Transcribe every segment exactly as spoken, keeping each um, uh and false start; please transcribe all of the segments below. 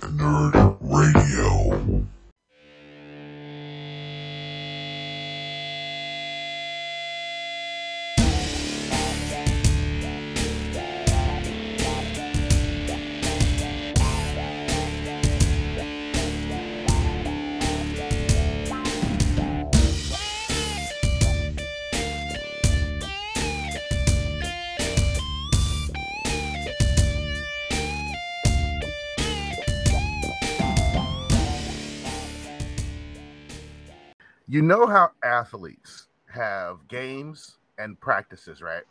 Nerd Radio. You know how athletes have games and practices, right?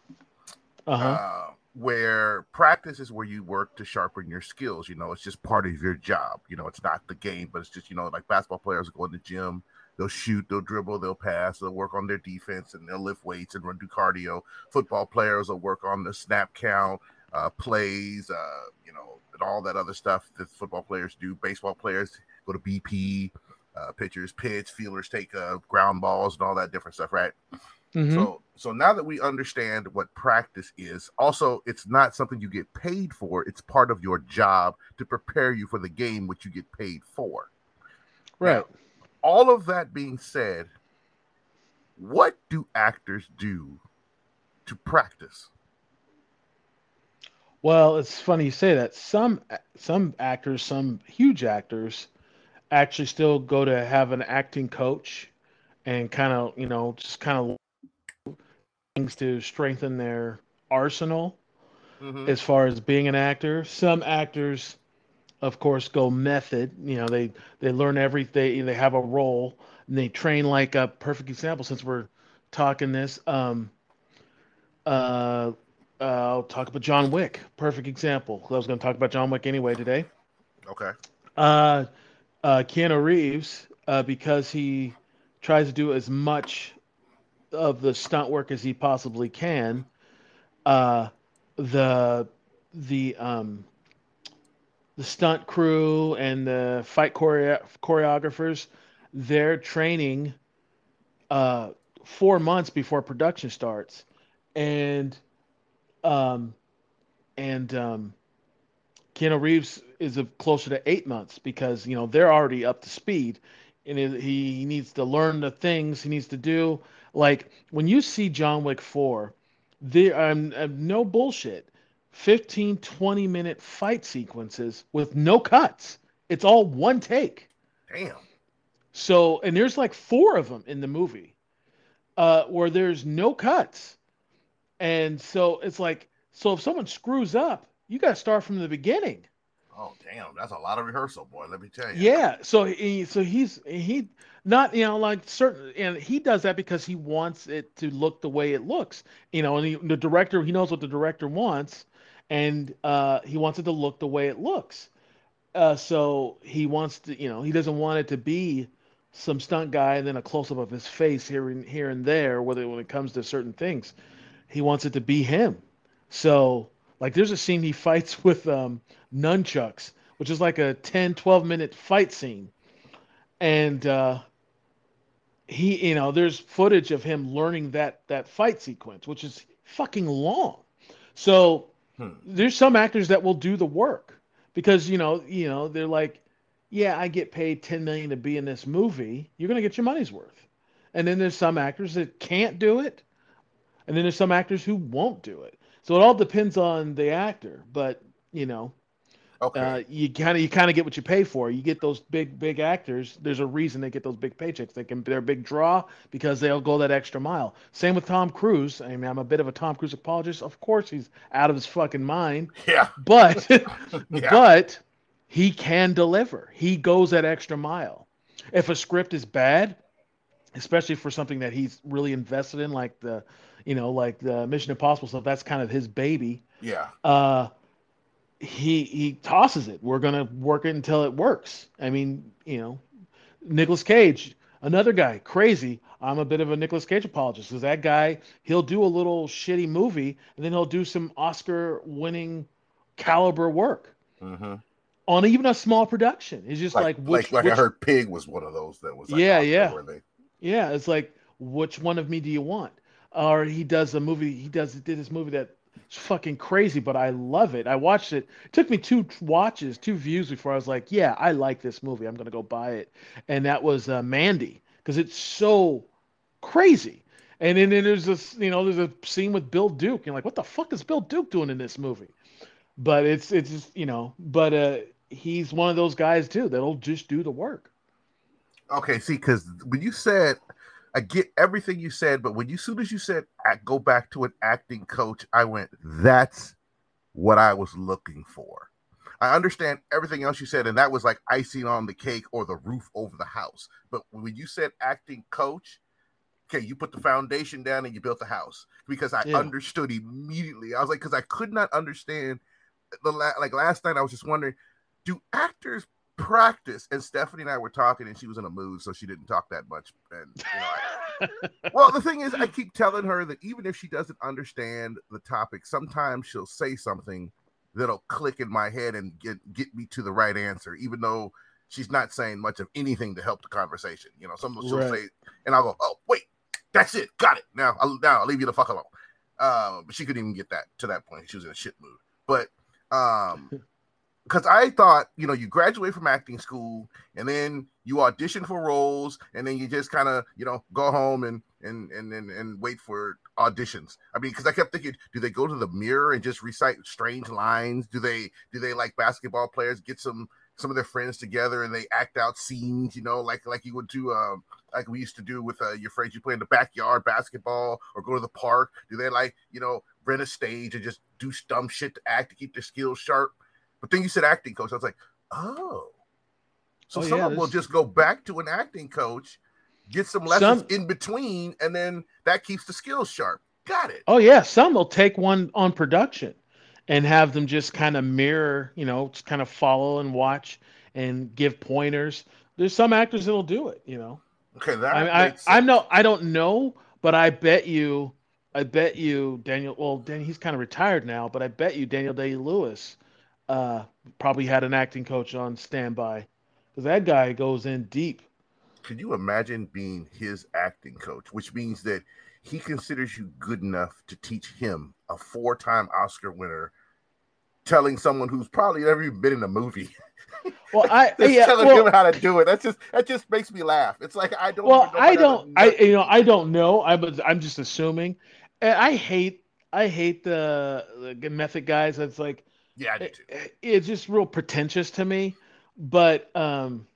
Uh-huh. Uh, where practice is where you work to sharpen your skills. You know, it's just part of your job. You know, it's not the game, but it's just, you know, like basketball players go in the gym, they'll shoot, they'll dribble, they'll pass, they'll work on their defense, and they'll lift weights and run do cardio. Football players will work on the snap count, uh, plays, uh, you know, and all that other stuff that football players do. Baseball players go to B P. Uh, pitchers, pitch, fielders take uh, ground balls and all that different stuff, right? Mm-hmm. So, so now that we understand what practice is, also it's not something you get paid for. It's part of your job to prepare you for the game, which you get paid for. Right. Now, all of that being said, what do actors do to practice? Well, it's funny you say that. Some some actors, some huge actors, actually still go to have an acting coach and kind of, you know, just kind of things to strengthen their arsenal mm-hmm. as far as being an actor. Some actors, of course, go method. You know, they, they learn everything. They have a role and they train. Like a perfect example, since we're talking this, um, uh, uh, I'll talk about John Wick. Perfect example. I was going to talk about John Wick anyway today. Okay. Uh, Uh, Keanu Reeves, uh, because he tries to do as much of the stunt work as he possibly can, uh, the the um, the stunt crew and the fight choreo- choreographers, they're training uh, four months before production starts, and um, and um, Keanu Reeves is of closer to eight months because, you know, they're already up to speed and he, he needs to learn the things he needs to do. Like when you see John Wick four, there I'm, I'm no bullshit, fifteen, twenty minute fight sequences with no cuts. It's all one take. Damn. So, and there's like four of them in the movie uh, where there's no cuts. And so it's like, so if someone screws up, you got to start from the beginning. Oh, damn. That's a lot of rehearsal, boy. Let me tell you. Yeah. So he, so he's, he not, you know, like certain, and he does that because he wants it to look the way it looks, you know, and he, the director, he knows what the director wants and uh, he wants it to look the way it looks. Uh, so he wants to, you know, he doesn't want it to be some stunt guy and then a close up of his face here and here and there, whether when it comes to certain things, he wants it to be him. So, like there's a scene he fights with um, nunchucks, which is like a ten, twelve minute fight scene. And uh, he, you know, there's footage of him learning that, that fight sequence, which is fucking long. So hmm. there's some actors that will do the work because, you know, you know, they're like, yeah, I get paid ten million dollars to be in this movie. You're going to get your money's worth. And then there's some actors that can't do it. And then there's some actors who won't do it. So it all depends on the actor, but you know, okay. uh, you kind of you kind of get what you pay for. You get those big big actors. There's a reason they get those big paychecks. They can they're a big draw because they'll go that extra mile. Same with Tom Cruise. I mean, I'm a bit of a Tom Cruise apologist. Of course, he's out of his fucking mind. Yeah. But yeah. but he can deliver. He goes that extra mile. If a script is bad, especially for something that he's really invested in, like the you know, like the Mission Impossible stuff, that's kind of his baby. Yeah. Uh, he he tosses it. We're going to work it until it works. I mean, you know, Nicolas Cage, another guy, crazy. I'm a bit of a Nicolas Cage apologist because that guy, he'll do a little shitty movie and then he'll do some Oscar-winning caliber work mm-hmm. on even a small production. It's just like... Like, which, like, like which... I heard Pig was one of those that was like... Yeah, yeah. They... Yeah, it's like, which one of me do you want? Or he does a movie. He does did this movie that It's fucking crazy, but I love it. I watched it. It took me two watches, two views before I was like, yeah, I like this movie. I'm going to go buy it. And that was uh, Mandy, because it's so crazy. And then, then there's this, you know, there's a scene with Bill Duke. You're like, what the fuck is Bill Duke doing in this movie? But it's, it's you know, but uh, he's one of those guys, too, that'll just do the work. Okay, see, because when you said, I get everything you said, but when you, soon as you said, I go back to an acting coach, I went, that's what I was looking for. I understand everything else you said, and that was like icing on the cake or the roof over the house. But when you said acting coach, okay, you put the foundation down and you built the house, because I yeah. understood immediately. I was like, because I could not understand the la- like last night. I was just wondering, do actors practice? And Stephanie and I were talking, and she was in a mood, so she didn't talk that much. And you know, I, well, the thing is, I keep telling her that even if she doesn't understand the topic, sometimes she'll say something that'll click in my head and get get me to the right answer, even though she's not saying much of anything to help the conversation. You know, some she'll right. say, and I'll go, "Oh, wait, that's it, got it." Now, I'll, now I'll leave you the fuck alone. Uh, but she couldn't even get that to that point. She was in a shit mood. But um. Because I thought, you know, you graduate from acting school and then you audition for roles and then you just kind of, you know, go home and and and and, and wait for auditions. I mean, because I kept thinking, do they go to the mirror and just recite strange lines? Do they do they like basketball players get some some of their friends together and they act out scenes? You know, like like you would do, um, like we used to do with uh, your friends. You play in the backyard basketball or go to the park. Do they like, you know, rent a stage and just do dumb shit to act to keep their skills sharp? But then you said acting coach. I was like, oh. So oh, someone yeah, will just go back to an acting coach, get some lessons some... in between, and then that keeps the skills sharp. Got it. Oh, yeah. Some will take one on production and have them just kind of mirror, you know, just kind of follow and watch and give pointers. There's some actors that will do it, you know. Okay. That I, I, I'm no, I don't know, but I bet you, I bet you, Daniel, well, Dan, he's kind of retired now, but I bet you Daniel Day-Lewis Uh, probably had an acting coach on standby, because that guy goes in deep. Could you imagine being his acting coach, which means that he considers you good enough to teach him, a four-time Oscar winner, telling someone who's probably never even been in a movie? Well, I yeah, telling well, him how to do it. That's just that just makes me laugh. It's like I don't. Well, I don't. I you know I don't know. I'm I'm just assuming. And I hate I hate the, the method guys. That's like. Yeah, I do too. It, it's just real pretentious to me, but um,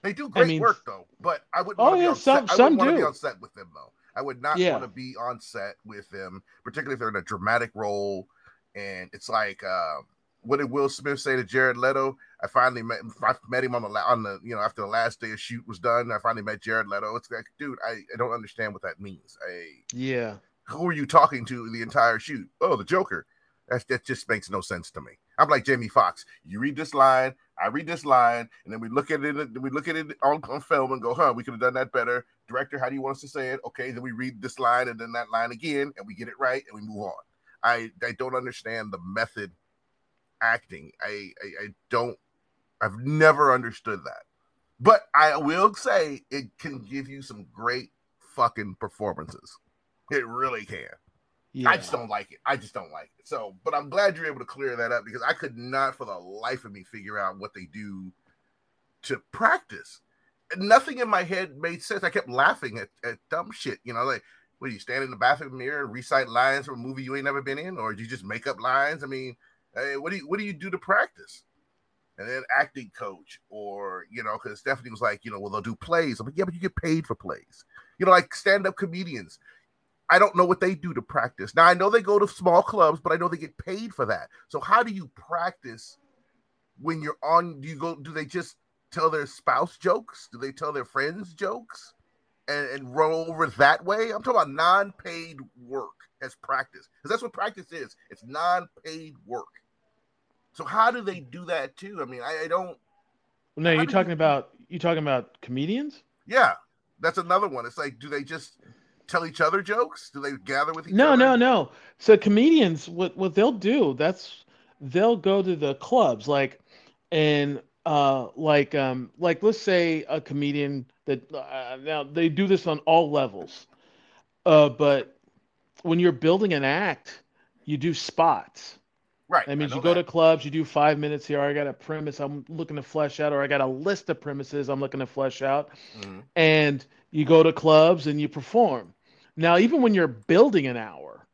they do great I mean, work though. But I wouldn't oh, want yeah, some, some I wouldn't do. want to be on set with them though. I would not yeah. want to be on set with them, particularly if they're in a dramatic role. And it's like, uh, what did Will Smith say to Jared Leto? I finally met I met him on the on the you know after the last day of shoot was done. I finally met Jared Leto. It's like, dude, I, I don't understand what that means. I, yeah, who are you talking to the entire shoot? Oh, the Joker. That's, that just makes no sense to me. I'm like Jamie Foxx. You read this line, I read this line, and then we look at it. We look at it on, on film and go, "Huh, we could have done that better." Director, how do you want us to say it? Okay, then we read this line and then that line again, and we get it right, and we move on. I I don't understand the method acting. I I, I don't. I've never understood that. But I will say it can give you some great fucking performances. It really can. Yeah. I just don't like it. I just don't like it. So, but I'm glad you're able to clear that up, because I could not for the life of me figure out what they do to practice. Nothing in my head made sense. I kept laughing at, at dumb shit. You know, like, what do you stand in the bathroom mirror and recite lines from a movie you ain't never been in? Or do you just make up lines? I mean, hey, what do you, what do you do to practice? And then acting coach, or, you know, because Stephanie was like, you know, well, they'll do plays. I'm like, yeah, but you get paid for plays. You know, like stand-up comedians. I don't know what they do to practice. Now, I know they go to small clubs, but I know they get paid for that. So how do you practice when you're on? Do you go? Do they just tell their spouse jokes? Do they tell their friends jokes and, and roll over that way? I'm talking about non-paid work as practice, because that's what practice is. It's non-paid work. So how do they do that too? I mean, I, I don't. No, you're talking you, about you talking about comedians. Yeah, that's another one. It's like, do they just tell each other jokes? Do they gather with each no, other? No, no, no. So comedians, what what they'll do? That's they'll go to the clubs, like, and uh, like um, like let's say a comedian that uh, now they do this on all levels, uh, but when you're building an act, you do spots. Right. That means you go that. to clubs, you do five minutes here. I got a premise I'm looking to flesh out, or I got a list of premises I'm looking to flesh out. Mm-hmm. And you go to clubs and you perform. Now, even when you're building an hour,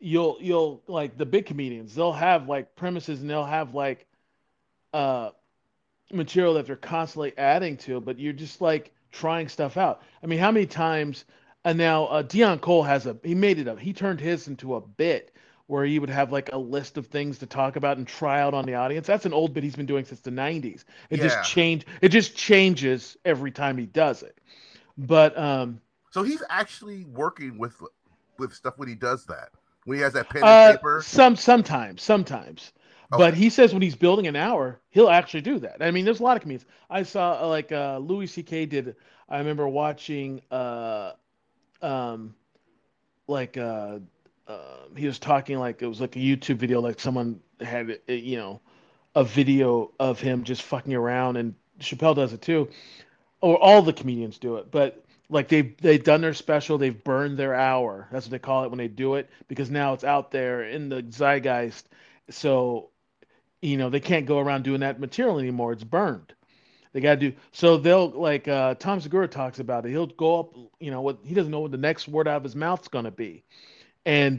you'll, you'll like the big comedians, they'll have like premises and they'll have like uh, material that they're constantly adding to, but you're just like trying stuff out. I mean, how many times, and now uh, Deion Cole has a, he made it up. He turned his into a bit where he would have like a list of things to talk about and try out on the audience. That's an old bit he's been doing since the nineties. It yeah. just changed. It just changes every time he does it. But um, so he's actually working with with stuff when he does that. When he has that pen and uh, paper. Some sometimes, sometimes. Okay. But he says when he's building an hour, he'll actually do that. I mean, there's a lot of comedians. I saw like uh, Louis C K did. I remember watching, uh, um, like. Uh, Um, he was talking like it was like a YouTube video, like someone had, you know, a video of him just fucking around, and Chappelle does it too, or all the comedians do it. But like they've they've done their special, they've burned their hour. That's what they call it when they do it, because now it's out there in the zeitgeist. So, you know, they can't go around doing that material anymore. It's burned. They got to do so. They'll like uh, Tom Segura talks about it. He'll go up, you know, what he doesn't know what the next word out of his mouth's gonna be. And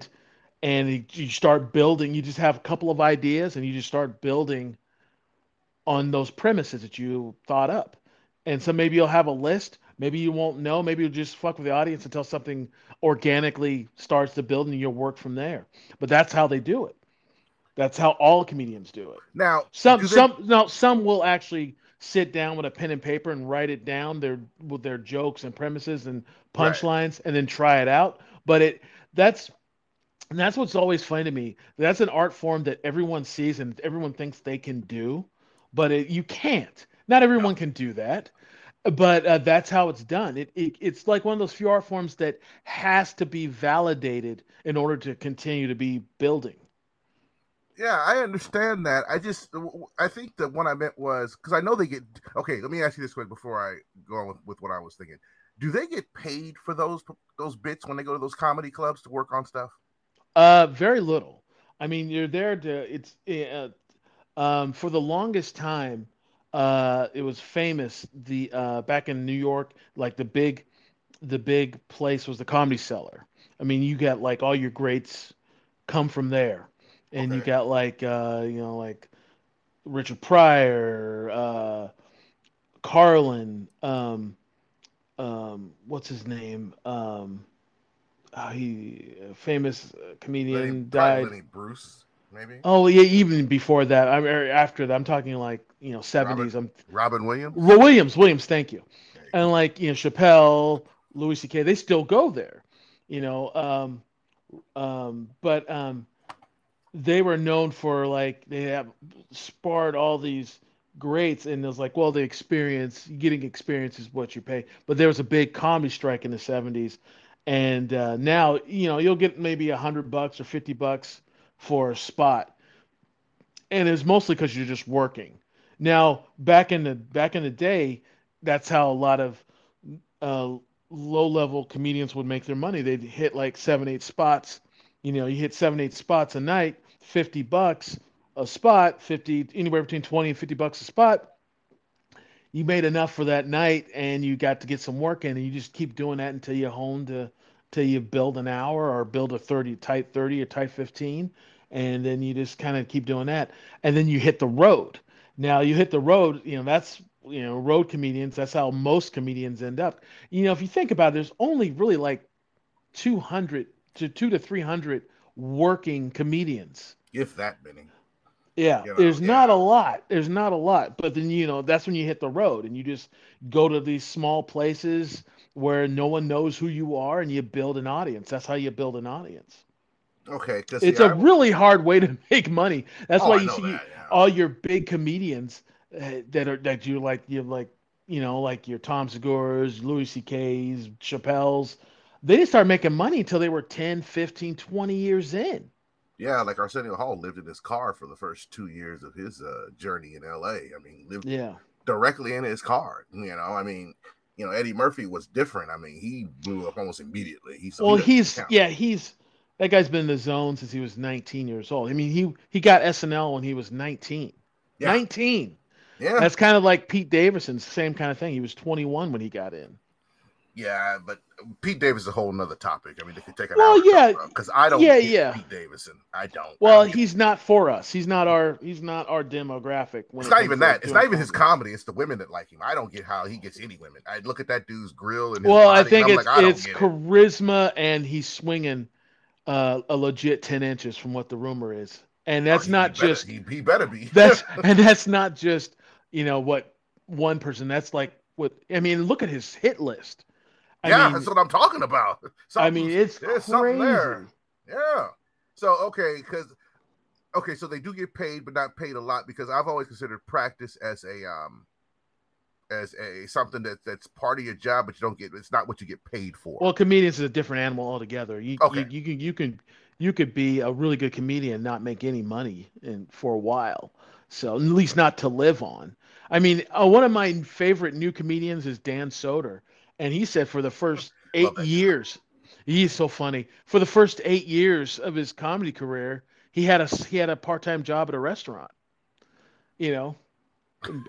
and you start building. You just have a couple of ideas, and you just start building on those premises that you thought up. And so maybe you'll have a list. Maybe you won't know. Maybe you'll just fuck with the audience until something organically starts to build, and you'll work from there. But that's how they do it. That's how all comedians do it. Now, some they... some no some will actually sit down with a pen and paper and write it down their with their jokes and premises and punchlines, right. and then try it out. But it. That's and that's what's always funny to me. That's an art form that everyone sees and everyone thinks they can do, but it, you can't. Not everyone can do that, but uh, that's how it's done. It, it It's like one of those few art forms that has to be validated in order to continue to be building. Yeah, I understand that. I just I think the one I meant was because I know they get – okay, let me ask you this quick before I go on with, with what I was thinking. Do they get paid for those those bits when they go to those comedy clubs to work on stuff? Uh, very little. I mean, you're there to it's uh, um, for the longest time. Uh, it was famous the uh, back in New York, like the big the big place was the Comedy Cellar. I mean, you got like all your greats come from there, and okay. you got like uh, you know like Richard Pryor, uh, Carlin. Um, Um, what's his name? Um, oh, he a famous comedian Lenny, died. Lenny Bruce, maybe. Oh yeah, even before that. I'm after that. I'm talking like you know seventies. I'm Robin Williams. Williams, Williams. Thank you. you and go. Like you know Chappelle, Louis C K. They still go there, you know. Um, um, but um, they were known for like they have sparred all these. Greats, and it was like, well, the experience, getting experience is what you pay. But there was a big comedy strike in the seventies, and uh, now you know you'll get maybe a hundred bucks or fifty bucks for a spot, and it's mostly because you're just working. Now back in the back in the day, that's how a lot of uh, low level comedians would make their money. They'd hit like seven, eight spots. You know, you hit seven, eight spots a night, fifty bucks. A spot, fifty, anywhere between twenty and fifty bucks a spot. You made enough for that night, and you got to get some work in, and you just keep doing that until you hone to, till you build an hour or build a thirty tight thirty or tight fifteen, and then you just kind of keep doing that, and then you hit the road. Now you hit the road, you know that's you know road comedians. That's how most comedians end up. You know if you think about it, there's only really like two hundred to two to three hundred working comedians, if that many. Yeah, you know, there's yeah. not a lot. There's not a lot. But then, you know, that's when you hit the road and you just go to these small places where no one knows who you are and you build an audience. That's how you build an audience. Okay. It's yeah, a I... really hard way to make money. That's oh, why you see that, yeah. all your big comedians that are that you like, you like, you know, like your Tom Segura's, Louis C K's, Chappelle's. They didn't start making money until they were ten, fifteen, twenty years in. Yeah, like Arsenio Hall lived in his car for the first two years of his uh, journey in L A. I mean, lived yeah. directly in his car. You know, I mean, you know, Eddie Murphy was different. I mean, he blew up almost immediately. He, so well, he he's, count. yeah, he's, That guy's been in the zone since he was nineteen years old. I mean, he, he got S N L when he was nineteen. Yeah. nineteen. Yeah. That's kind of like Pete Davidson's same kind of thing. He was twenty-one when he got in. Yeah, but Pete Davis is a whole nother topic. I mean, they could take an well, hour yeah, because I don't yeah, get yeah. Pete Davidson. I don't. Well, I don't he's not for us. He's not our. He's not our demographic. When it's it not even that. It's not even his comedy. It's the women that like him. I don't get how he gets any women. I look at that dude's grill and his well, body, I think and it's, like, I it's charisma, it. and he's swinging uh, a legit ten inches from what the rumor is, and that's oh, he, not he just better, he, he better be. That's and that's not just you know what one person. That's like what I mean. Look at his hit list. I yeah, mean, that's what I'm talking about. Something, I mean, it's there's crazy. Something there. Yeah. So okay, because okay, so they do get paid, but not paid a lot because I've always considered practice as a um, as a something that that's part of your job, but you don't get. It's not what you get paid for. Well, comedians is a different animal altogether. You okay. you, you can you can you could be a really good comedian and not make any money in for a while. So at least not to live on. I mean, uh, one of my favorite new comedians is Dan Soder. And he said for the first eight years, he's so funny. For the first eight years of his comedy career, he had a he had a part-time job at a restaurant. You know,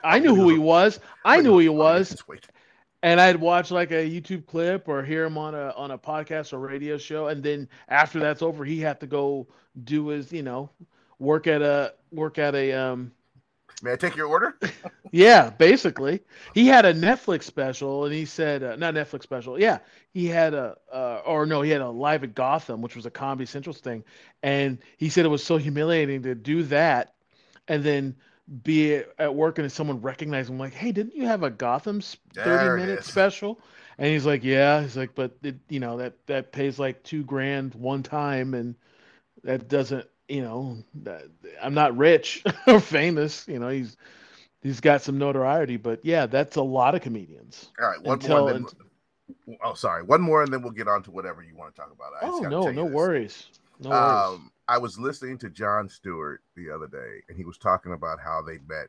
I knew who he was. I knew who he was. And I'd watch like a YouTube clip or hear him on a on a podcast or radio show. And then after that's over, he had to go do his, you know, work at a work at a um may I take your order? Yeah, basically. He had a Netflix special, and he said, uh, not Netflix special. Yeah, he had a, uh, or no, he had a Live at Gotham, which was a Comedy Central thing. And he said it was so humiliating to do that and then be at work and someone recognized him like, hey, didn't you have a Gotham's thirty-minute special? And he's like, yeah. He's like, but, it, you know, that, that pays like two grand one time, and that doesn't. You know, I'm not rich or famous. You know, he's he's got some notoriety, but yeah, that's a lot of comedians. All right, one Until, more. Then, and, oh, sorry, one more, and then we'll get on to whatever you want to talk about. I oh no, no this. worries. No um, worries. I was listening to Jon Stewart the other day, and he was talking about how they met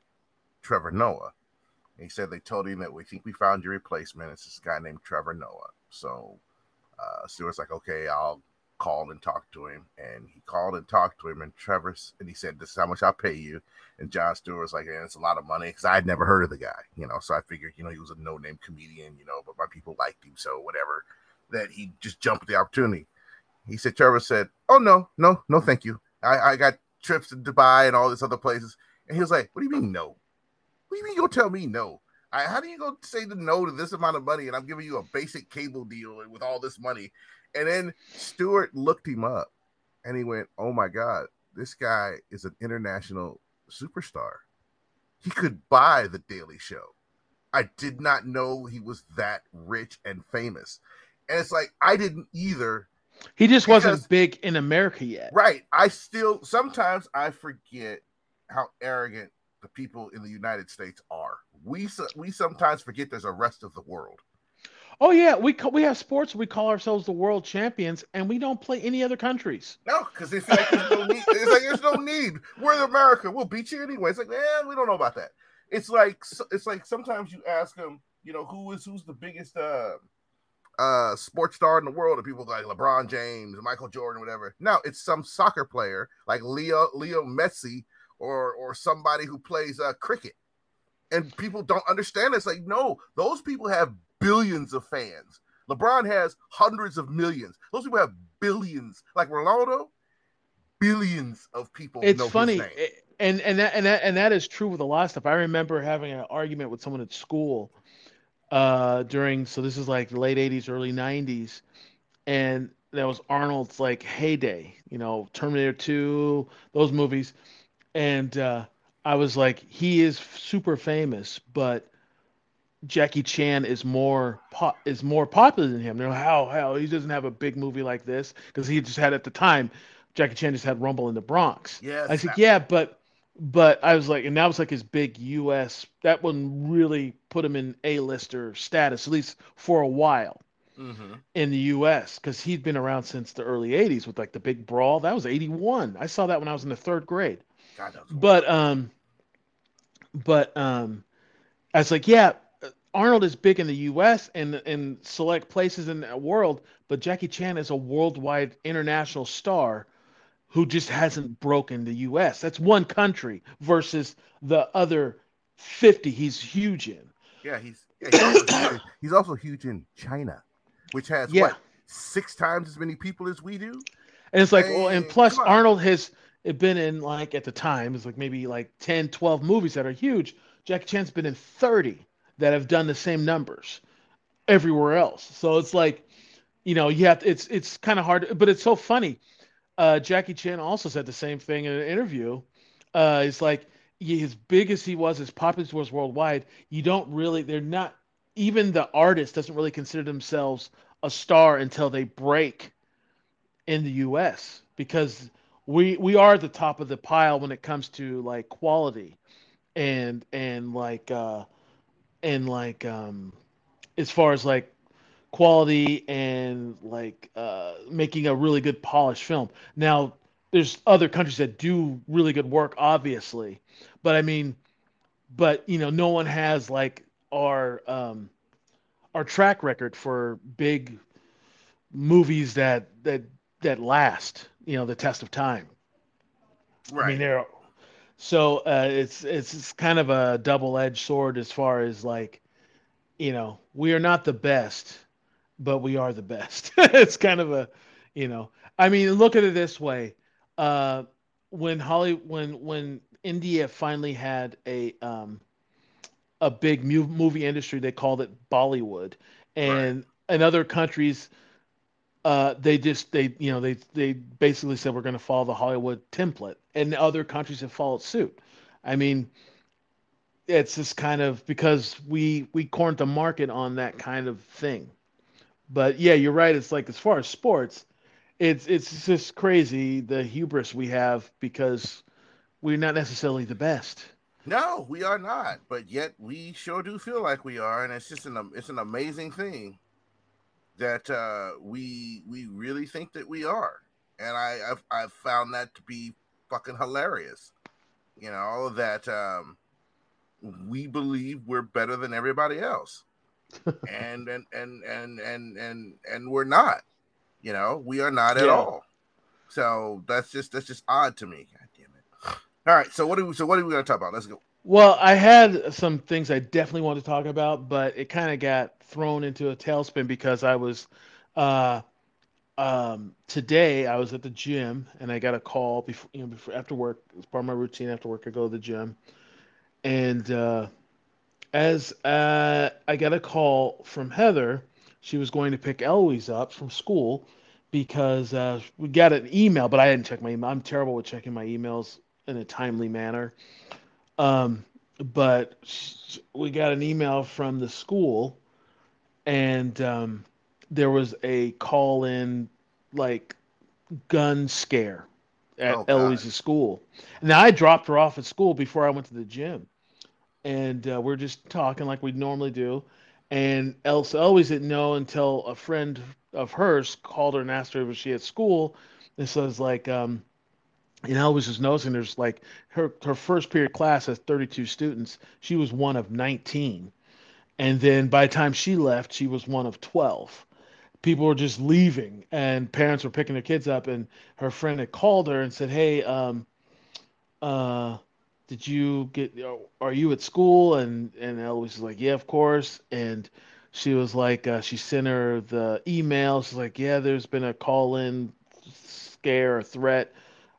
Trevor Noah. And he said they told him that we think we found your replacement. It's this guy named Trevor Noah. So uh, Stewart's like, okay, I'll. called and talked to him, and he called and talked to him, and Trevor, and he said, this is how much I'll pay you, and Jon Stewart was like, yeah, it's a lot of money, because I had never heard of the guy, you know, so I figured, you know, he was a no-name comedian, you know, but my people liked him, so whatever, that he just jumped at the opportunity. He said, Trevor said, oh, no, no, no, thank you. I, I got trips to Dubai and all these other places, and he was like, what do you mean no? What do you mean you'll tell me no? I, how do you go say the no to this amount of money, and I'm giving you a basic cable deal with all this money? And then Stewart looked him up, and he went, oh, my God, this guy is an international superstar. He could buy The Daily Show. I did not know he was that rich and famous. And it's like, I didn't either. He just because, wasn't big in America yet. Right. I still, sometimes I forget how arrogant the people in the United States are. We, we sometimes forget there's a rest of the world. Oh, yeah, we we have sports. We call ourselves the world champions, and we don't play any other countries. No, because it's, like, there's no need. It's like there's no need. We're America. We'll beat you anyway. It's like, man, we don't know about that. It's like it's like sometimes you ask them, you know, who is who's the biggest uh, uh, sports star in the world? And people like LeBron James, Michael Jordan, whatever. No, it's some soccer player like Leo Leo Messi or or somebody who plays uh, cricket. And people don't understand. It's like, no, those people have billions of fans. LeBron has hundreds of millions. Those people have billions. Like Ronaldo, billions of people it's know funny. His name. It's funny, and and that, and that, and that is true with a lot of stuff. I remember having an argument with someone at school uh, during. So this is like the late eighties, early nineties, and that was Arnold's like heyday. You know, Terminator two, those movies, and uh, I was like, he is super famous, but Jackie Chan is more po- is more popular than him. They're like, how how he doesn't have a big movie like this, because he just had at the time, Jackie Chan just had Rumble in the Bronx. Yeah, I said, yeah, but but I was like, and that was like his big U S That one really put him in A-lister status, at least for a while, mm-hmm. in the U S because he'd been around since the early eighties with like the big brawl. That was eighty-one. I saw that when I was in the third grade. God, that was but um, but um, I was like, yeah. Arnold is big in the U S and in select places in the world, but Jackie Chan is a worldwide international star who just hasn't broken the U S. That's one country versus the other fifty he's huge in. Yeah, he's yeah, he's, also, he's also huge in China, which has yeah. what six times as many people as we do. And it's like, hey, well, and plus Arnold has been in, like, at the time, it's like maybe like ten, twelve movies that are huge. Jackie Chan's been in thirty that have done the same numbers everywhere else. So it's like, you know, you have to, it's it's kind of hard, but it's so funny. Uh, Jackie Chan also said the same thing in an interview. Uh, it's like, he, as big as he was, as popular as he was worldwide, you don't really, they're not, even the artist doesn't really consider themselves a star until they break in the U S, because we we are at the top of the pile when it comes to like quality and and like uh and like um as far as like quality and like uh making a really good polished film. Now there's other countries that do really good work, obviously, but I mean, but you know, no one has like our um our track record for big movies that that that last, you know, the test of time. Right. I mean, they're, so uh, it's, it's it's kind of a double-edged sword as far as like, you know, we are not the best, but we are the best. It's kind of a, you know, I mean, look at it this way. Uh, when Holly, when when India finally had a um, a big mu- movie industry, they called it Bollywood, and right. in other countries. Uh, they just they you know they they basically said we're going to follow the Hollywood template, and other countries have followed suit. I mean, it's just kind of because we we cornered the market on that kind of thing. But yeah, you're right. It's like, as far as sports, it's it's just crazy the hubris we have, because we're not necessarily the best. No, we are not. But yet we sure do feel like we are, and it's just an it's an amazing thing. That uh, we we really think that we are, and I I've, I've found that to be fucking hilarious, you know, that um, we believe we're better than everybody else, and, and and and and and and we're not, you know, we are not at yeah. all. So that's just that's just odd to me. God damn it! All right, so what do we, so what are we gonna talk about? Let's go. Well, I had some things I definitely wanted to talk about, but it kind of got thrown into a tailspin because I was uh, um, today I was at the gym and I got a call before, you know, before after work. It's part of my routine. After work, I go to the gym, and uh, as uh, I got a call from Heather, she was going to pick Eloise up from school because uh, we got an email, but I didn't check my email. I'm terrible with checking my emails in a timely manner. Um, but we got an email from the school, and um, there was a call-in, like, gun scare at oh, Eloise's school. Now, I dropped her off at school before I went to the gym, and uh, we're just talking like we normally do, and Eloise always didn't know until a friend of hers called her and asked her if she had school, and so it's like, um... And I was just noticing there's like her, her first period class has thirty-two students. She was one of nineteen. And then by the time she left, she was one of twelve. People were just leaving and parents were picking their kids up. And her friend had called her and said, hey, um, uh, did you get, are you at school? And, and Eloise was like, yeah, of course. And she was like, uh, she sent her the email. She's like, yeah, there's been a call-in scare or threat.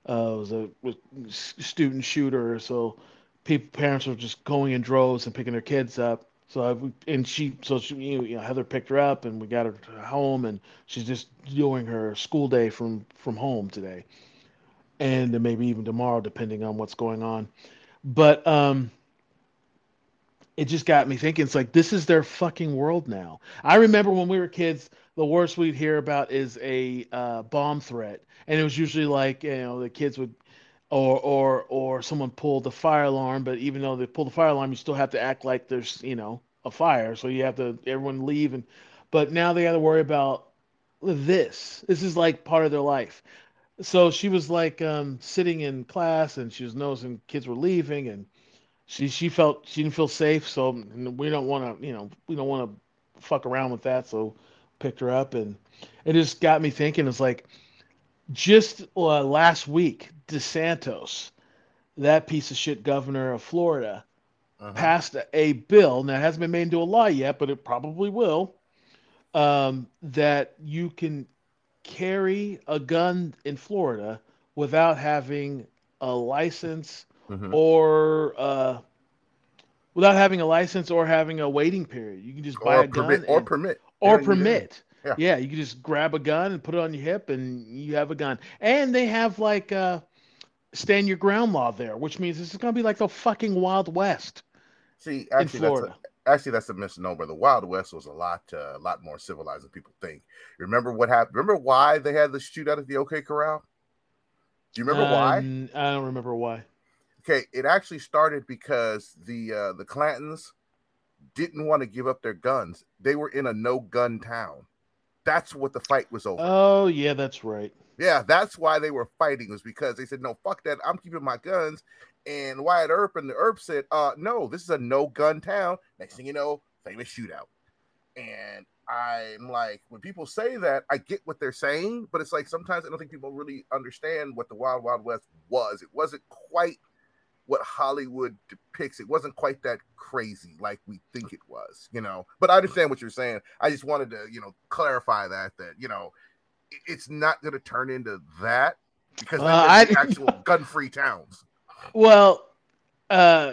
Uh, it was a was student shooter, so people, parents were just going in droves and picking their kids up. So I, and she, so she, you know, Heather picked her up, and we got her to home, and she's just doing her school day from from home today, and then maybe even tomorrow, depending on what's going on. But um, it just got me thinking. It's like, this is their fucking world now. I remember when we were kids. The worst we'd hear about is a uh, bomb threat, and it was usually like, you know, the kids would, or or or someone pulled the fire alarm. But even though they pulled the fire alarm, you still have to act like there's, you know, a fire. So you have to everyone leave, and but now they got to worry about this. This is like part of their life. So she was like um, sitting in class, and she was noticing kids were leaving, and she she felt she didn't feel safe, so we don't want to, you know, we don't want to fuck around with that. So picked her up, and it just got me thinking. It's like just uh, last week, DeSantis, that piece of shit governor of Florida, uh-huh. passed a bill. Now it hasn't been made into a law yet, but it probably will. Um, that you can carry a gun in Florida without having a license mm-hmm. or uh, without having a license or having a waiting period. You can just buy or a permit, gun or and, permit or yeah, permit. Yeah. yeah, you can just grab a gun and put it on your hip, and you have a gun. And they have like a stand your ground law there, which means this is going to be like the fucking Wild West. See, actually, in Florida. That's a- Actually, that's a misnomer. The Wild West was a lot, uh, a lot more civilized than people think. Remember what happened? Remember why they had the shootout at the OK Corral? Do you remember um, why? I don't remember why. Okay, it actually started because the uh, the Clantons didn't want to give up their guns. They were in a no-gun town. That's what the fight was over. Oh yeah, that's right. Yeah, that's why they were fighting, was because they said, "No, fuck that. I'm keeping my guns." And Wyatt Earp and the Earp said, uh, no, this is a no-gun town. Next thing you know, famous shootout. And I'm like, when people say that, I get what they're saying, but it's like sometimes I don't think people really understand what the Wild Wild West was. It wasn't quite what Hollywood depicts. It wasn't quite that crazy like we think it was, you know. But I understand what you're saying. I just wanted to, you know, clarify that, that, you know, it's not going to turn into that because uh, I actual gun-free towns. Well, uh,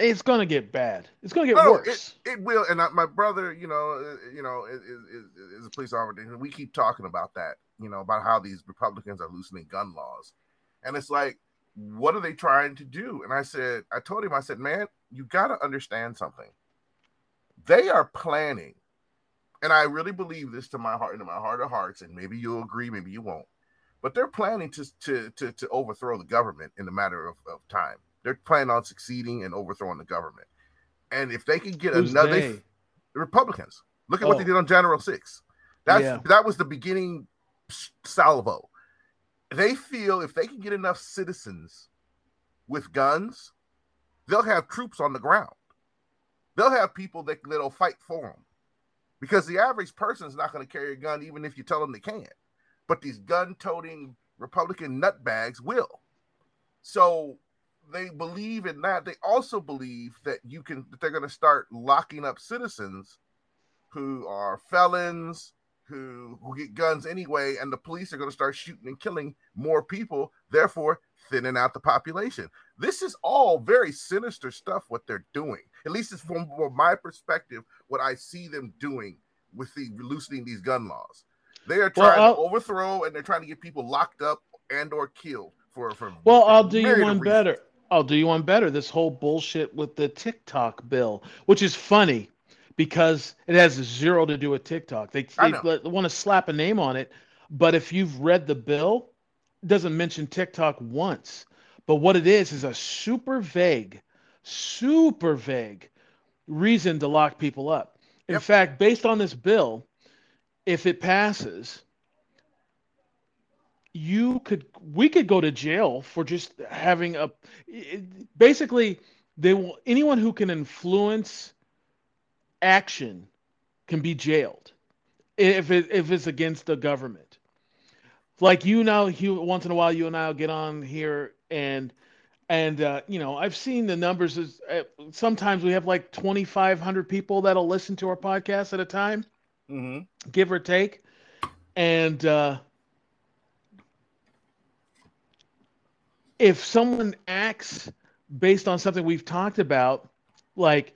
it's gonna get bad. It's gonna get oh, worse. It, it will. And I, my brother, you know, uh, you know, is, is, is a police officer. And we keep talking about that, you know, about how these Republicans are loosening gun laws, and it's like, what are they trying to do? And I said, I told him, I said, man, you gotta understand something. They are planning, and I really believe this to my heart, into my heart of hearts. And maybe you'll agree, maybe you won't. But they're planning to, to to to overthrow the government in a matter of, of time. They're planning on succeeding and overthrowing the government. And if they can get Who's another they? Republicans, look at oh. what they did on January sixth. That's yeah. that was the beginning salvo. They feel if they can get enough citizens with guns, they'll have troops on the ground. They'll have people that that'll fight for them, because the average person is not going to carry a gun, even if you tell them they can't. But these gun-toting Republican nutbags will. So they believe in that. They also believe that you can. That they're going to start locking up citizens who are felons, who, who get guns anyway, and the police are going to start shooting and killing more people, therefore thinning out the population. This is all very sinister stuff, what they're doing. At least it's from, from my perspective, what I see them doing with the loosening these gun laws. They are trying well, to overthrow, and they're trying to get people locked up and or killed for for. Well, for I'll do you one reasons. better. I'll do you one better. This whole bullshit with the TikTok bill, which is funny because it has zero to do with TikTok. They, they want to slap a name on it, but if you've read the bill, it doesn't mention TikTok once. But what it is is a super vague, super vague reason to lock people up. In yep. fact, based on this bill, if it passes, you could, we could go to jail for just having a. It, basically, they will. Anyone who can influence action can be jailed if it, if it's against the government. Like you know, you, once in a while, you and I will get on here and and uh, you know, I've seen the numbers. Is, uh, sometimes we have like twenty-five hundred people that'll listen to our podcast at a time. Mm-hmm. Give or take, and uh, if someone acts based on something we've talked about, like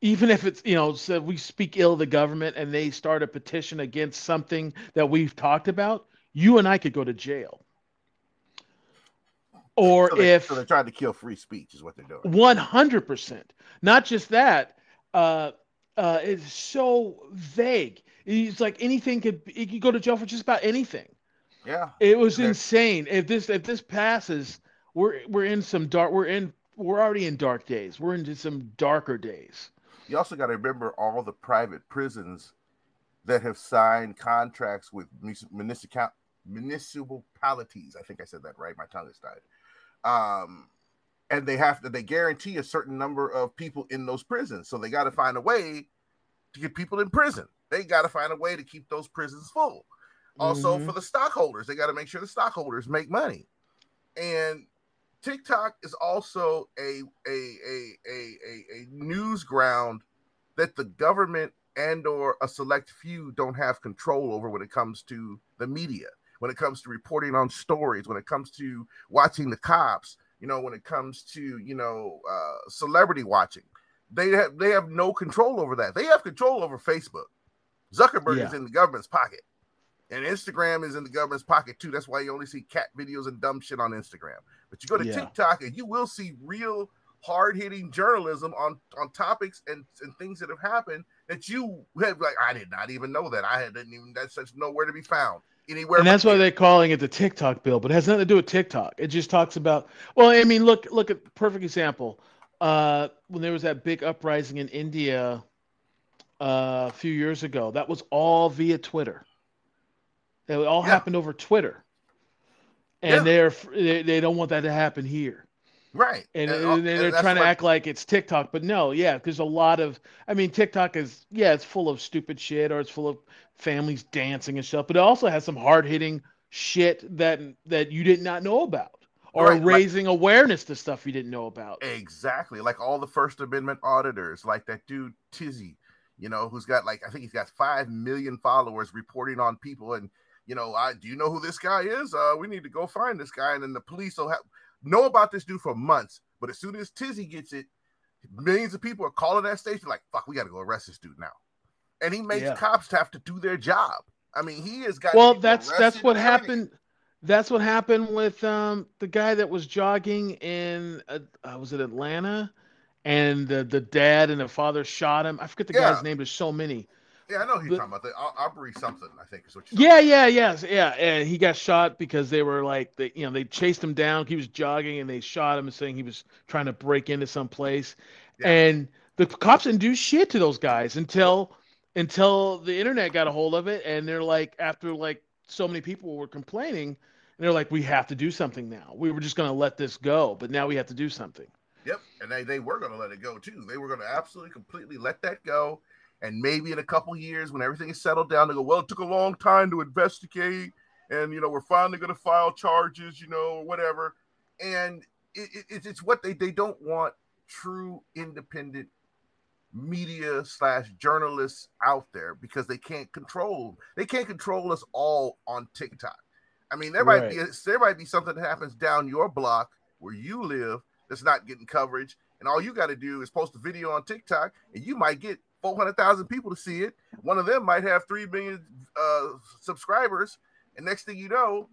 even if it's, you know, so we speak ill of the government and they start a petition against something that we've talked about, you and I could go to jail. Or so they, if so they're trying to kill free speech is what they're doing. one hundred percent. Not just that. Uh, uh, it's so vague. It's like anything could, you could go to jail for just about anything. Yeah, it was insane. If this if this passes, we're we're in some dark. We're in we're already in dark days. We're into some darker days. You also got to remember all the private prisons that have signed contracts with municipal municipalities. I think I said that right. My tongue is tied. Um, and they have to, they guarantee a certain number of people in those prisons. So they got to find a way to get people in prison. They got to find a way to keep those prisons full. Also, mm-hmm. for the stockholders, they got to make sure the stockholders make money. And TikTok is also a a a a a, a news ground that the government and or a select few don't have control over when it comes to the media, when it comes to reporting on stories, when it comes to watching the cops, you know, when it comes to, you know, uh, celebrity watching. They have, they have no control over that. They have control over Facebook. Zuckerberg yeah. is in the government's pocket. And Instagram is in the government's pocket, too. That's why you only see cat videos and dumb shit on Instagram. But you go to yeah. TikTok and you will see real hard-hitting journalism on, on topics and, and things that have happened that you have, like, I did not even know that. I didn't even, that's just nowhere to be found. Anywhere and that's why they're calling it the TikTok bill, but it has nothing to do with TikTok. It just talks about, well, I mean, look, look at perfect example. Uh, when there was that big uprising in India uh, a few years ago, that was all via Twitter. It all yeah. happened over Twitter, and yeah. they're they don't want that to happen here, right? And, and, and they're and trying to act like it's TikTok, but no, yeah, there's a lot of. I mean, TikTok is yeah, it's full of stupid shit, or it's full of families dancing and stuff, but it also has some hard hitting shit that that you did not know about, or right. raising like, awareness to stuff you didn't know about. Exactly, like all the First Amendment auditors, like that dude Tizzy, you know, who's got like I think he's got five million followers reporting on people and. You know, I do you know who this guy is? Uh, we need to go find this guy. And then the police will have, know about this dude for months. But as soon as Tizzy gets it, millions of people are calling that station like, fuck, we got to go arrest this dude now. And he makes yeah. cops have to do their job. I mean, he has got. Well, that's that's what happened. That's what happened with um the guy that was jogging in uh, I was in Atlanta, and the, the dad and the father shot him. I forget the yeah. guy's name. There's so many. Yeah, I know who you're talking about. The Aubrey something, I think is what you're talking yeah, about. Yeah, yeah, yeah. And he got shot because they were like, they, you know, they chased him down. He was jogging and they shot him, saying he was trying to break into some place. Yeah. And the cops didn't do shit to those guys until until the internet got a hold of it. And they're like, after like so many people were complaining, and they're like, we have to do something now. We were just going to let this go, but now we have to do something. Yep, and they, they were going to let it go, too. They were going to absolutely, completely let that go. And maybe in a couple years, when everything is settled down, they go, well, it took a long time to investigate. And, you know, we're finally going to file charges, you know, or whatever. And it, it, it's what they, they don't want true independent media slash journalists out there because they can't control. They can't control us all on TikTok. I mean, there might right. be a, there might be something that happens down your block where you live that's not getting coverage. And all you got to do is post a video on TikTok and you might get four hundred thousand people to see it. One of them might have three million uh, subscribers. And next thing you know,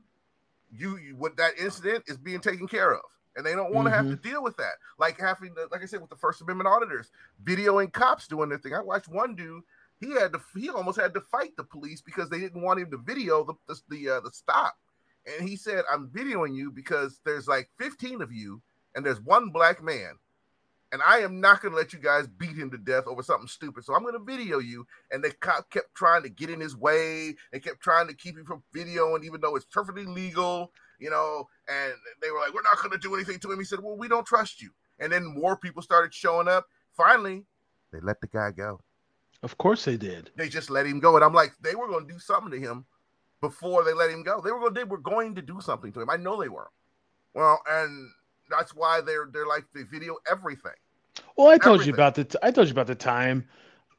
you, you what that incident is being taken care of. And they don't want to mm-hmm. have to deal with that. Like having, to, like I said, with the First Amendment auditors, videoing cops doing their thing. I watched one dude, he had to, he almost had to fight the police because they didn't want him to video the, the, the, uh, the stop. And he said, I'm videoing you because there's like fifteen of you and there's one black man. And I am not going to let you guys beat him to death over something stupid. So I'm going to video you. And the cop kept trying to get in his way. They kept trying to keep him from videoing, even though it's perfectly legal, you know. And they were like, we're not going to do anything to him. He said, well, we don't trust you. And then more people started showing up. Finally, they let the guy go. Of course they did. They just let him go. And I'm like, they were going to do something to him before they let him go. They were going to, they were going to do something to him. I know they were. Well, and that's why they're they're like, they video everything. Well, I told Everything. you about the t- I told you about the time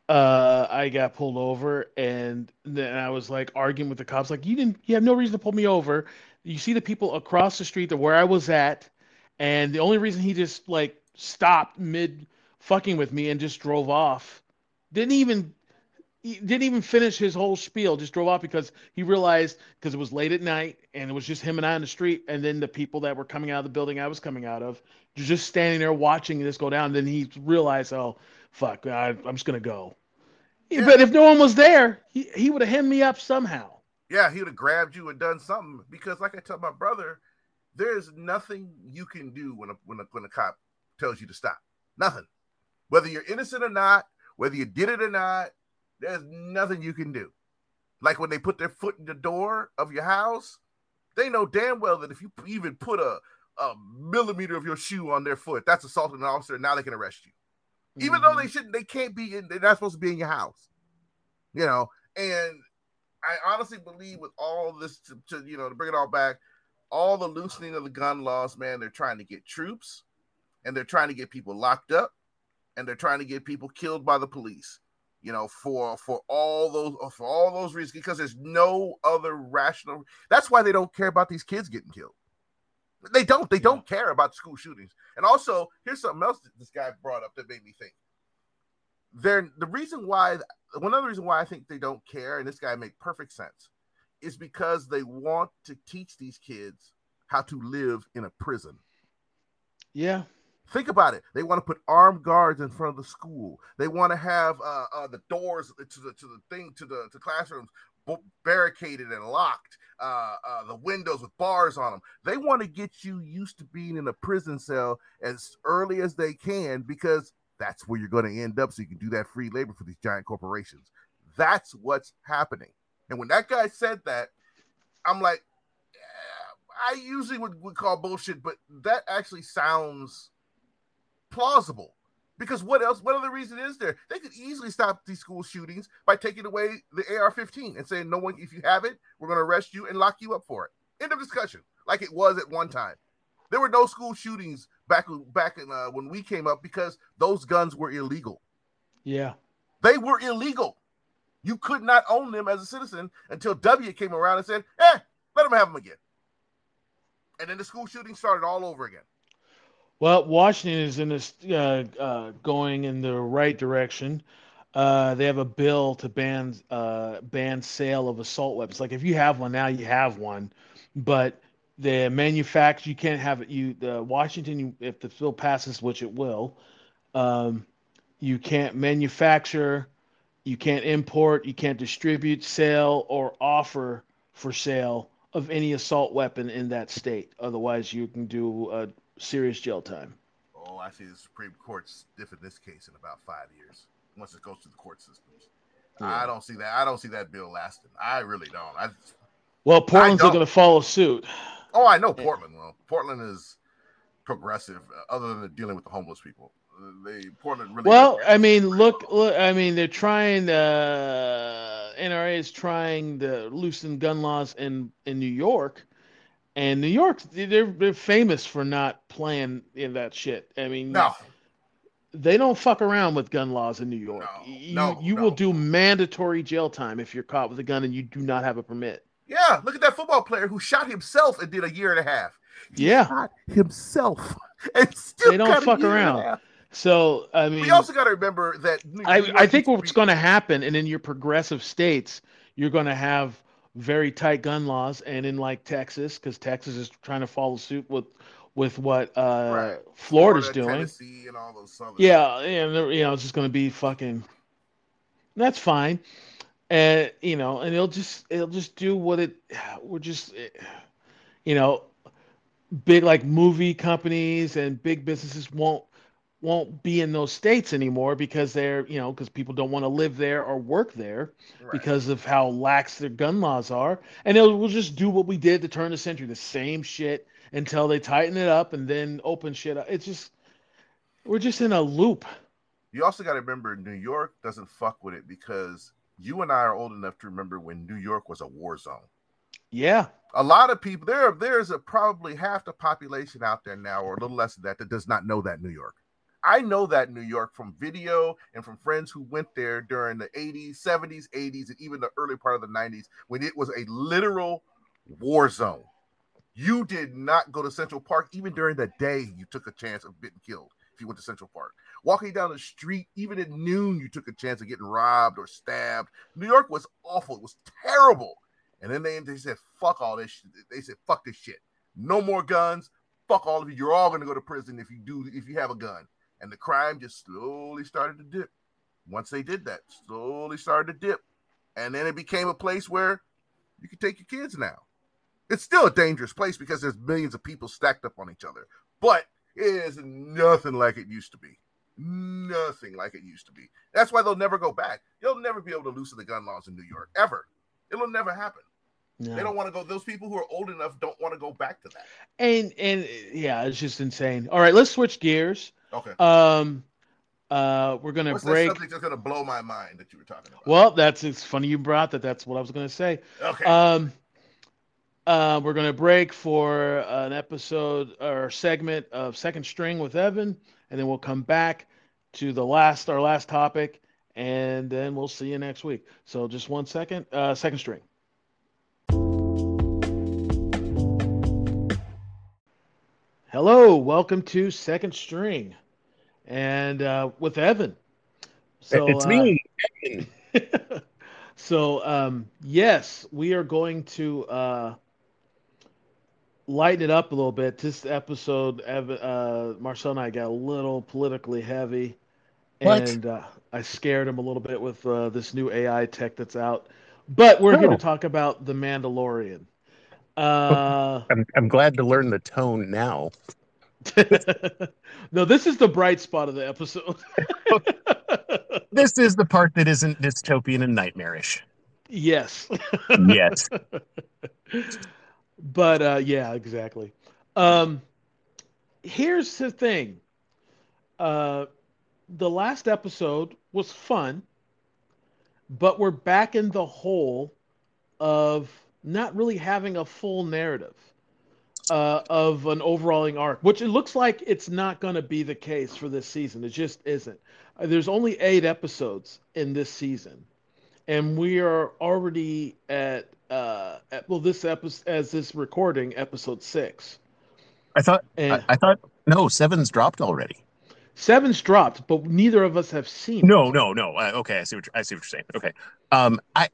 uh, I got pulled over, and then I was like arguing with the cops, like you didn't, you have no reason to pull me over. You see the people across the street to where I was at, and the only reason he just like stopped mid fucking with me and just drove off, didn't even didn't even finish his whole spiel, just drove off because he realized because it was late at night and it was just him and I on the street, and then the people that were coming out of the building I was coming out of. You're just standing there watching this go down. Then he realized, oh, fuck, I, I'm just going to go. Yeah. But if no one was there, he, he would have hemmed me up somehow. Yeah, he would have grabbed you and done something. Because like I tell my brother, there's nothing you can do when a, when a, when a cop tells you to stop. Nothing. Whether you're innocent or not, whether you did it or not, there's nothing you can do. Like when they put their foot in the door of your house, they know damn well that if you even put a a millimeter of your shoe on their foot, that's assaulting an officer. Now they can arrest you, mm-hmm. even though they shouldn't. They can't be in. They're not supposed to be in your house, you know. And I honestly believe with all this, to, to you know, to bring it all back, all the loosening of the gun laws, man, they're trying to get troops, and they're trying to get people locked up, and they're trying to get people killed by the police. You know, for for all those for all those reasons, because there's no other rational. That's why they don't care about these kids getting killed. They don't. They yeah. don't care about school shootings. And also, here's something else that this guy brought up that made me think. They're, the reason why, one other reason why I think they don't care, and this guy made perfect sense, is because they want to teach these kids how to live in a prison. Yeah. Think about it. They want to put armed guards in front of the school. They want to have uh, uh, the doors to the to the thing to the to classrooms barricaded and locked. Uh, uh, the windows with bars on them. They want to get you used to being in a prison cell as early as they can, because that's where you're going to end up. So you can do that free labor for these giant corporations. That's what's happening. And when that guy said that, I'm like, yeah, I usually would, would call bullshit, but that actually sounds plausible, because what else, what other reason is there? They could easily stop these school shootings by taking away the A R fifteen and saying, no one, if you have it, we're going to arrest you and lock you up for it. End of discussion. Like it was at one time. There were no school shootings back, back in, uh, when we came up, because those guns were illegal. Yeah. They were illegal. You could not own them as a citizen until W came around and said, eh, let them have them again. And then the school shooting started all over again. Well, Washington is in this, uh, uh, going in the right direction. Uh, they have a bill to ban uh, ban sale of assault weapons. Like, if you have one now, you have one. But the manufacturer, you can't have it. You, the Washington, you, if the bill passes, which it will, um, you can't manufacture, you can't import, you can't distribute, sell, or offer for sale of any assault weapon in that state. Otherwise, you can do a uh, serious jail time. Oh, I see the Supreme Court's different this case in about five years once it goes through the court systems. Yeah. I don't see that. I don't see that bill lasting. I really don't. I, well, Portland's going to follow suit. Oh, I know Portland. Yeah. Well, Portland is progressive, uh, other than dealing with the homeless people. They Portland really. Well, I mean, look, look. I mean, they're trying. Uh, N R A is trying to loosen gun laws in in New York. And New York, they're they're famous for not playing in that shit. I mean, no, they don't fuck around with gun laws in New York. No, you no, you no. will do mandatory jail time if you're caught with a gun and you do not have a permit. Yeah, look at that football player who shot himself and did a year and a half. He yeah, shot himself and still they don't fuck around. So I mean, we also got to remember that. New I New I think what's going to happen, and in your progressive states, you're going to have very tight gun laws, and in like Texas, because Texas is trying to follow suit with with what uh, right. Florida's Florida, doing. Tennessee, and all those southern yeah, and you know, it's just going to be fucking. That's fine, and you know, and it'll just it'll just do what it. We're just, you know, big like movie companies and big businesses won't won't be in those states anymore, because they're, you know, because people don't want to live there or work there right. because of how lax their gun laws are. And they'll, we'll just do what we did to turn the century, the same shit until they tighten it up and then open shit up. It's just, we're just in a loop. You also got to remember, New York doesn't fuck with it, because you and I are old enough to remember when New York was a war zone. Yeah. A lot of people there, there's a, probably half the population out there now, or a little less than that, that does not know that New York. I know that New York from video and from friends who went there during the eighties, seventies, eighties, and even the early part of the nineties, when it was a literal war zone. You did not go to Central Park. Even during the day, you took a chance of getting killed if you went to Central Park. Walking down the street, even at noon, you took a chance of getting robbed or stabbed. New York was awful. It was terrible. And then they, they said, fuck all this shit. They said, fuck this shit. No more guns. Fuck all of you. You're all going to go to prison if you do, if you have a gun. And the crime just slowly started to dip. Once they did that, slowly started to dip. And then it became a place where you could take your kids now. It's still a dangerous place because there's millions of people stacked up on each other. But it is nothing like it used to be. Nothing like it used to be. That's why they'll never go back. They'll never be able to loosen the gun laws in New York, ever. It'll never happen. No. They don't want to go. Those people who are old enough don't want to go back to that. And and yeah, it's just insane. All right, let's switch gears. Okay. Um, uh, we're gonna What's break. Something that's gonna blow my mind that you were talking about. Well, that's it's funny you brought that. That's what I was gonna say. Okay. Um, uh, we're gonna break for an episode or segment of Second String with Evan, and then we'll come back to the last our last topic, and then we'll see you next week. So just one second. Uh, Second String. Hello, welcome to Second String, and uh, with Evan. So, it's uh, me, Evan. So, um, yes, we are going to uh, lighten it up a little bit. This episode, Evan, uh, Marcel and I got a little politically heavy, what? and uh, I scared him a little bit with uh, this new A I tech that's out. But we're oh. here to talk about The Mandalorian. Uh, I'm I'm glad to learn the tone now. No, this is the bright spot of the episode. This is the part that isn't dystopian and nightmarish. Yes. Yes. But uh, yeah, exactly. Um, here's the thing. Uh, the last episode was fun, but we're back in the hole of not really having a full narrative uh, of an overalling arc, which it looks like it's not going to be the case for this season. It just isn't. Uh, there's only eight episodes in this season, and we are already at, uh, at well, this episode as this recording, episode six. I thought. And I, I thought no, seven's dropped already. Seven's dropped, but neither of us have seen. No, it. no, no. Uh, okay, I see what I see what you're saying. Okay, um, I.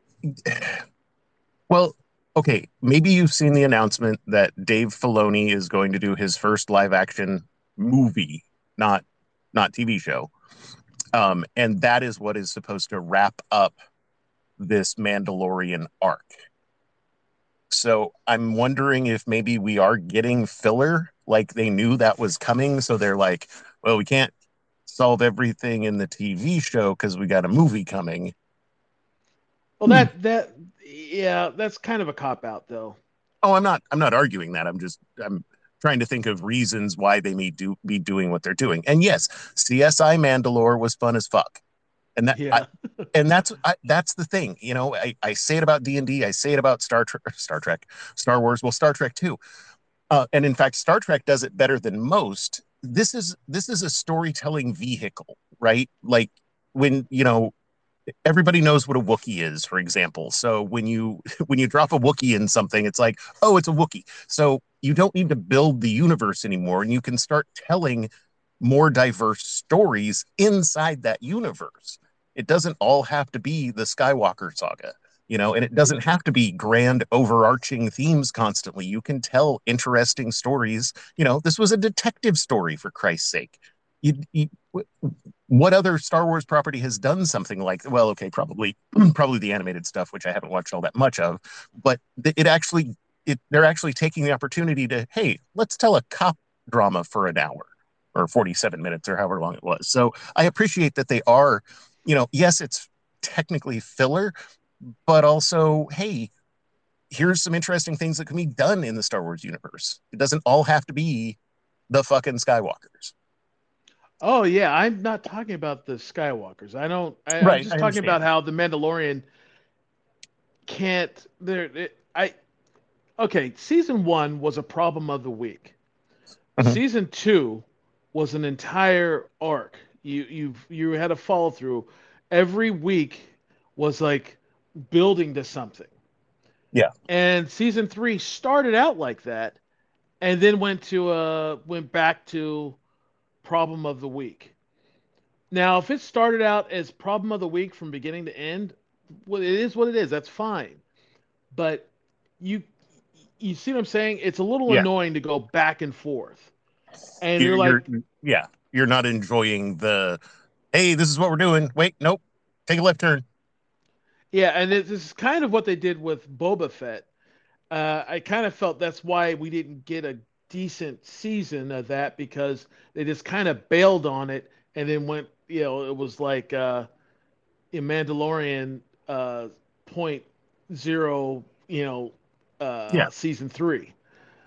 Well. Okay, maybe you've seen the announcement that Dave Filoni is going to do his first live-action movie, not not T V show. Um, and that is what is supposed to wrap up this Mandalorian arc. So I'm wondering if maybe we are getting filler, like they knew that was coming, so they're like, well, we can't solve everything in the T V show because we got a movie coming. Well, that that yeah, that's kind of a cop out, though. Oh, I'm not I'm not arguing that. I'm just I'm trying to think of reasons why they may do be doing what they're doing. And yes, C S I Mandalore was fun as fuck, and that yeah. I, and that's I, that's the thing. You know, I, I say it about D and D. I say it about Star Trek, Star Trek, Star Wars. Well, Star Trek too, uh, and in fact, Star Trek does it better than most. This is this is a storytelling vehicle, right? Like when you know. Everybody knows what a Wookiee is, for example. So when you when you drop a Wookiee in something, it's like, oh, it's a Wookiee. So you don't need to build the universe anymore, and you can start telling more diverse stories inside that universe. It doesn't all have to be the Skywalker saga, you know, and it doesn't have to be grand overarching themes constantly. You can tell interesting stories. You know, this was a detective story, for Christ's sake. You, you, what other Star Wars property has done something like, well, okay, probably probably the animated stuff, which I haven't watched all that much of, but it actually, it they're actually taking the opportunity to, hey, let's tell a cop drama for an hour or forty-seven minutes or however long it was. So I appreciate that they are, you know, yes, it's technically filler, but also, hey, here's some interesting things that can be done in the Star Wars universe. It doesn't all have to be the fucking Skywalkers. Oh, yeah, I'm not talking about the Skywalkers. I don't, I, right, I'm just I talking about how the Mandalorian can't, there. I, okay, season one was a problem of the week. Uh-huh. Season two was an entire arc. You, you've, you had a follow through. Every week was like building to something. Yeah. And season three started out like that and then went to, uh, went back to, problem of the week. Now, if it started out as problem of the week from beginning to end, well, it is what it is. That's fine. But you you see what I'm saying? It's a little yeah. annoying to go back and forth. And you're, you're like... You're, yeah. You're not enjoying the, hey, this is what we're doing. Wait, nope. Take a left turn. Yeah, and this is kind of what they did with Boba Fett. Uh, I kind of felt that's why we didn't get a decent season of that, because they just kind of bailed on it and then went, you know, it was like uh in Mandalorian uh point zero, you know, uh, yeah. season three.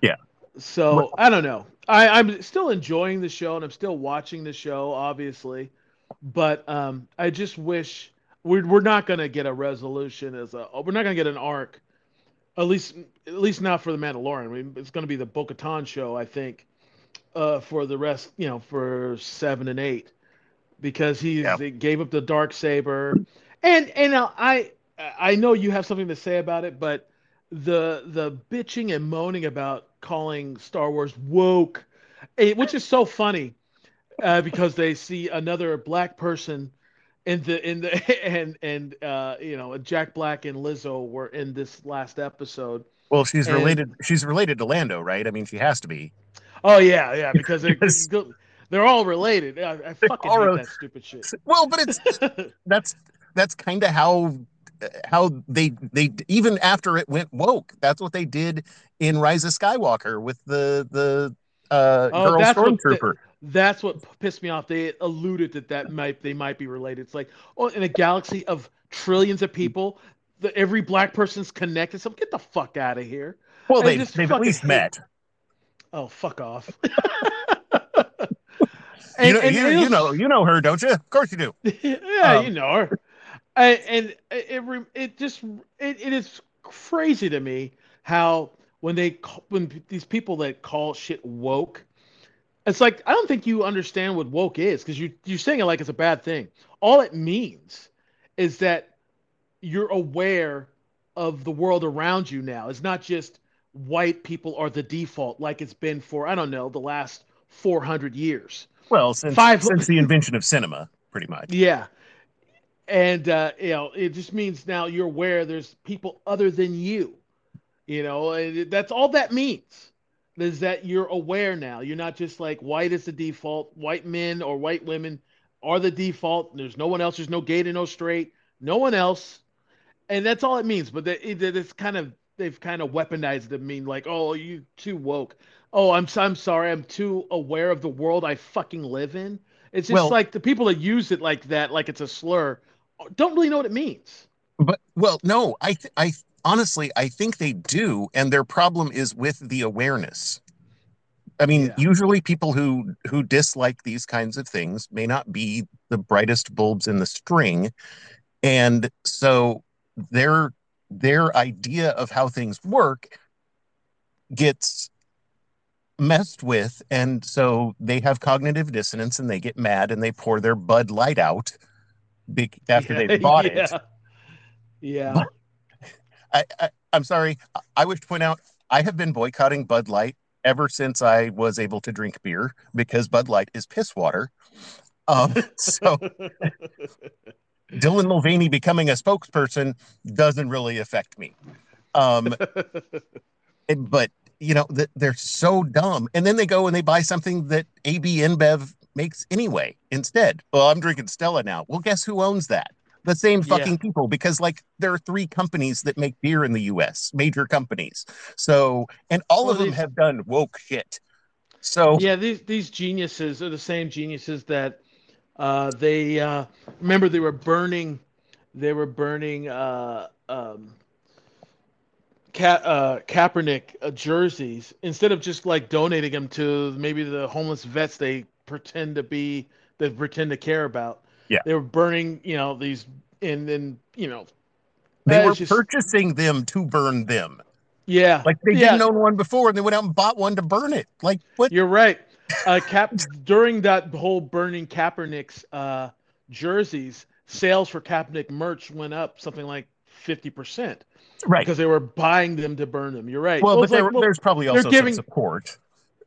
Yeah. So well, I don't know. I, I'm still enjoying the show and I'm still watching the show, obviously. But um, I just wish we're, we're not going to get a resolution as a, we're not going to get an arc. At least, at least not for the Mandalorian. I mean, it's going to be the Bo-Katan show, I think, uh, for the rest, you know, for seven and eight, because he's, yeah. he gave up the Darksaber, and and I I know you have something to say about it, but the the bitching and moaning about calling Star Wars woke, it, which is so funny, uh, because they see another black person. In the in the and and uh, you know, Jack Black and Lizzo were in this last episode. Well, she's and, related. She's related to Lando, right? I mean, she has to be. Oh yeah, yeah, because they're they're all related. I, I fucking hate a, that stupid shit. Well, but it's that's that's kind of how how they they even after it went woke. That's what they did in Rise of Skywalker with the the uh, oh, girl stormtrooper. That's what pissed me off. They alluded that that might they might be related. It's like, oh, in a galaxy of trillions of people, the, every black person's connected. So get the fuck out of here. Well, they, just they've at least hate. met. Oh, fuck off. and, you know, and you, you know, you know her, don't you? Of course you do. Yeah, um, you know her. I, and it it just it, it is crazy to me how when they when these people that call shit woke. It's like, I don't think you understand what woke is, because you, you're saying it like it's a bad thing. All it means is that you're aware of the world around you now. It's not just white people are the default like it's been for, I don't know, the last four hundred years. Well, since, Five, since the invention of cinema, pretty much. Yeah. And, uh, you know, it just means now you're aware there's people other than you. You know, that's all that means. Is that you're aware now. You're not just like white is the default. White men or white women are the default. There's no one else. There's no gay to no straight. No one else. And that's all it means. But they, it, it's kind of, they've kind of weaponized it to mean like, oh, you too woke. Oh, I'm I'm sorry. I'm too aware of the world I fucking live in. It's just well, like the people that use it like that, like it's a slur, don't really know what it means. But, well, no, I th- I th- honestly, I think they do, and their problem is with the awareness. I mean, yeah. usually people who, who dislike these kinds of things may not be the brightest bulbs in the string, and so their their idea of how things work gets messed with, and so they have cognitive dissonance, and they get mad, and they pour their Bud Light out big, after yeah, they bought yeah. it. Yeah. But, I, I, I'm sorry. I would point out I have been boycotting Bud Light ever since I was able to drink beer, because Bud Light is piss water. Um, so Dylan Mulvaney becoming a spokesperson doesn't really affect me. Um, and, but, you know, th- they're so dumb. And then they go and they buy something that A B InBev makes anyway instead. Well, I'm drinking Stella now. Well, guess who owns that? The same fucking yeah. people, because like there are three companies that make beer in the U S, major companies. So, and all well, of these, them have done woke shit. So yeah, these these geniuses are the same geniuses that uh, they uh, remember they were burning, they were burning uh, um, Ka- uh, Kaepernick uh, jerseys instead of just like donating them to maybe the homeless vets they pretend to be, they pretend to care about. Yeah. They were burning, you know, these, and then, you know. They were just purchasing them to burn them. Yeah. Like they yeah. didn't own one before, and they went out and bought one to burn it. Like, what? You're right. Uh, Cap during that whole burning Kaepernick's uh, jerseys, sales for Kaepernick merch went up something like fifty percent. Right. Because they were buying them to burn them. You're right. Well, well but like, were, well, there's probably also giving, some support.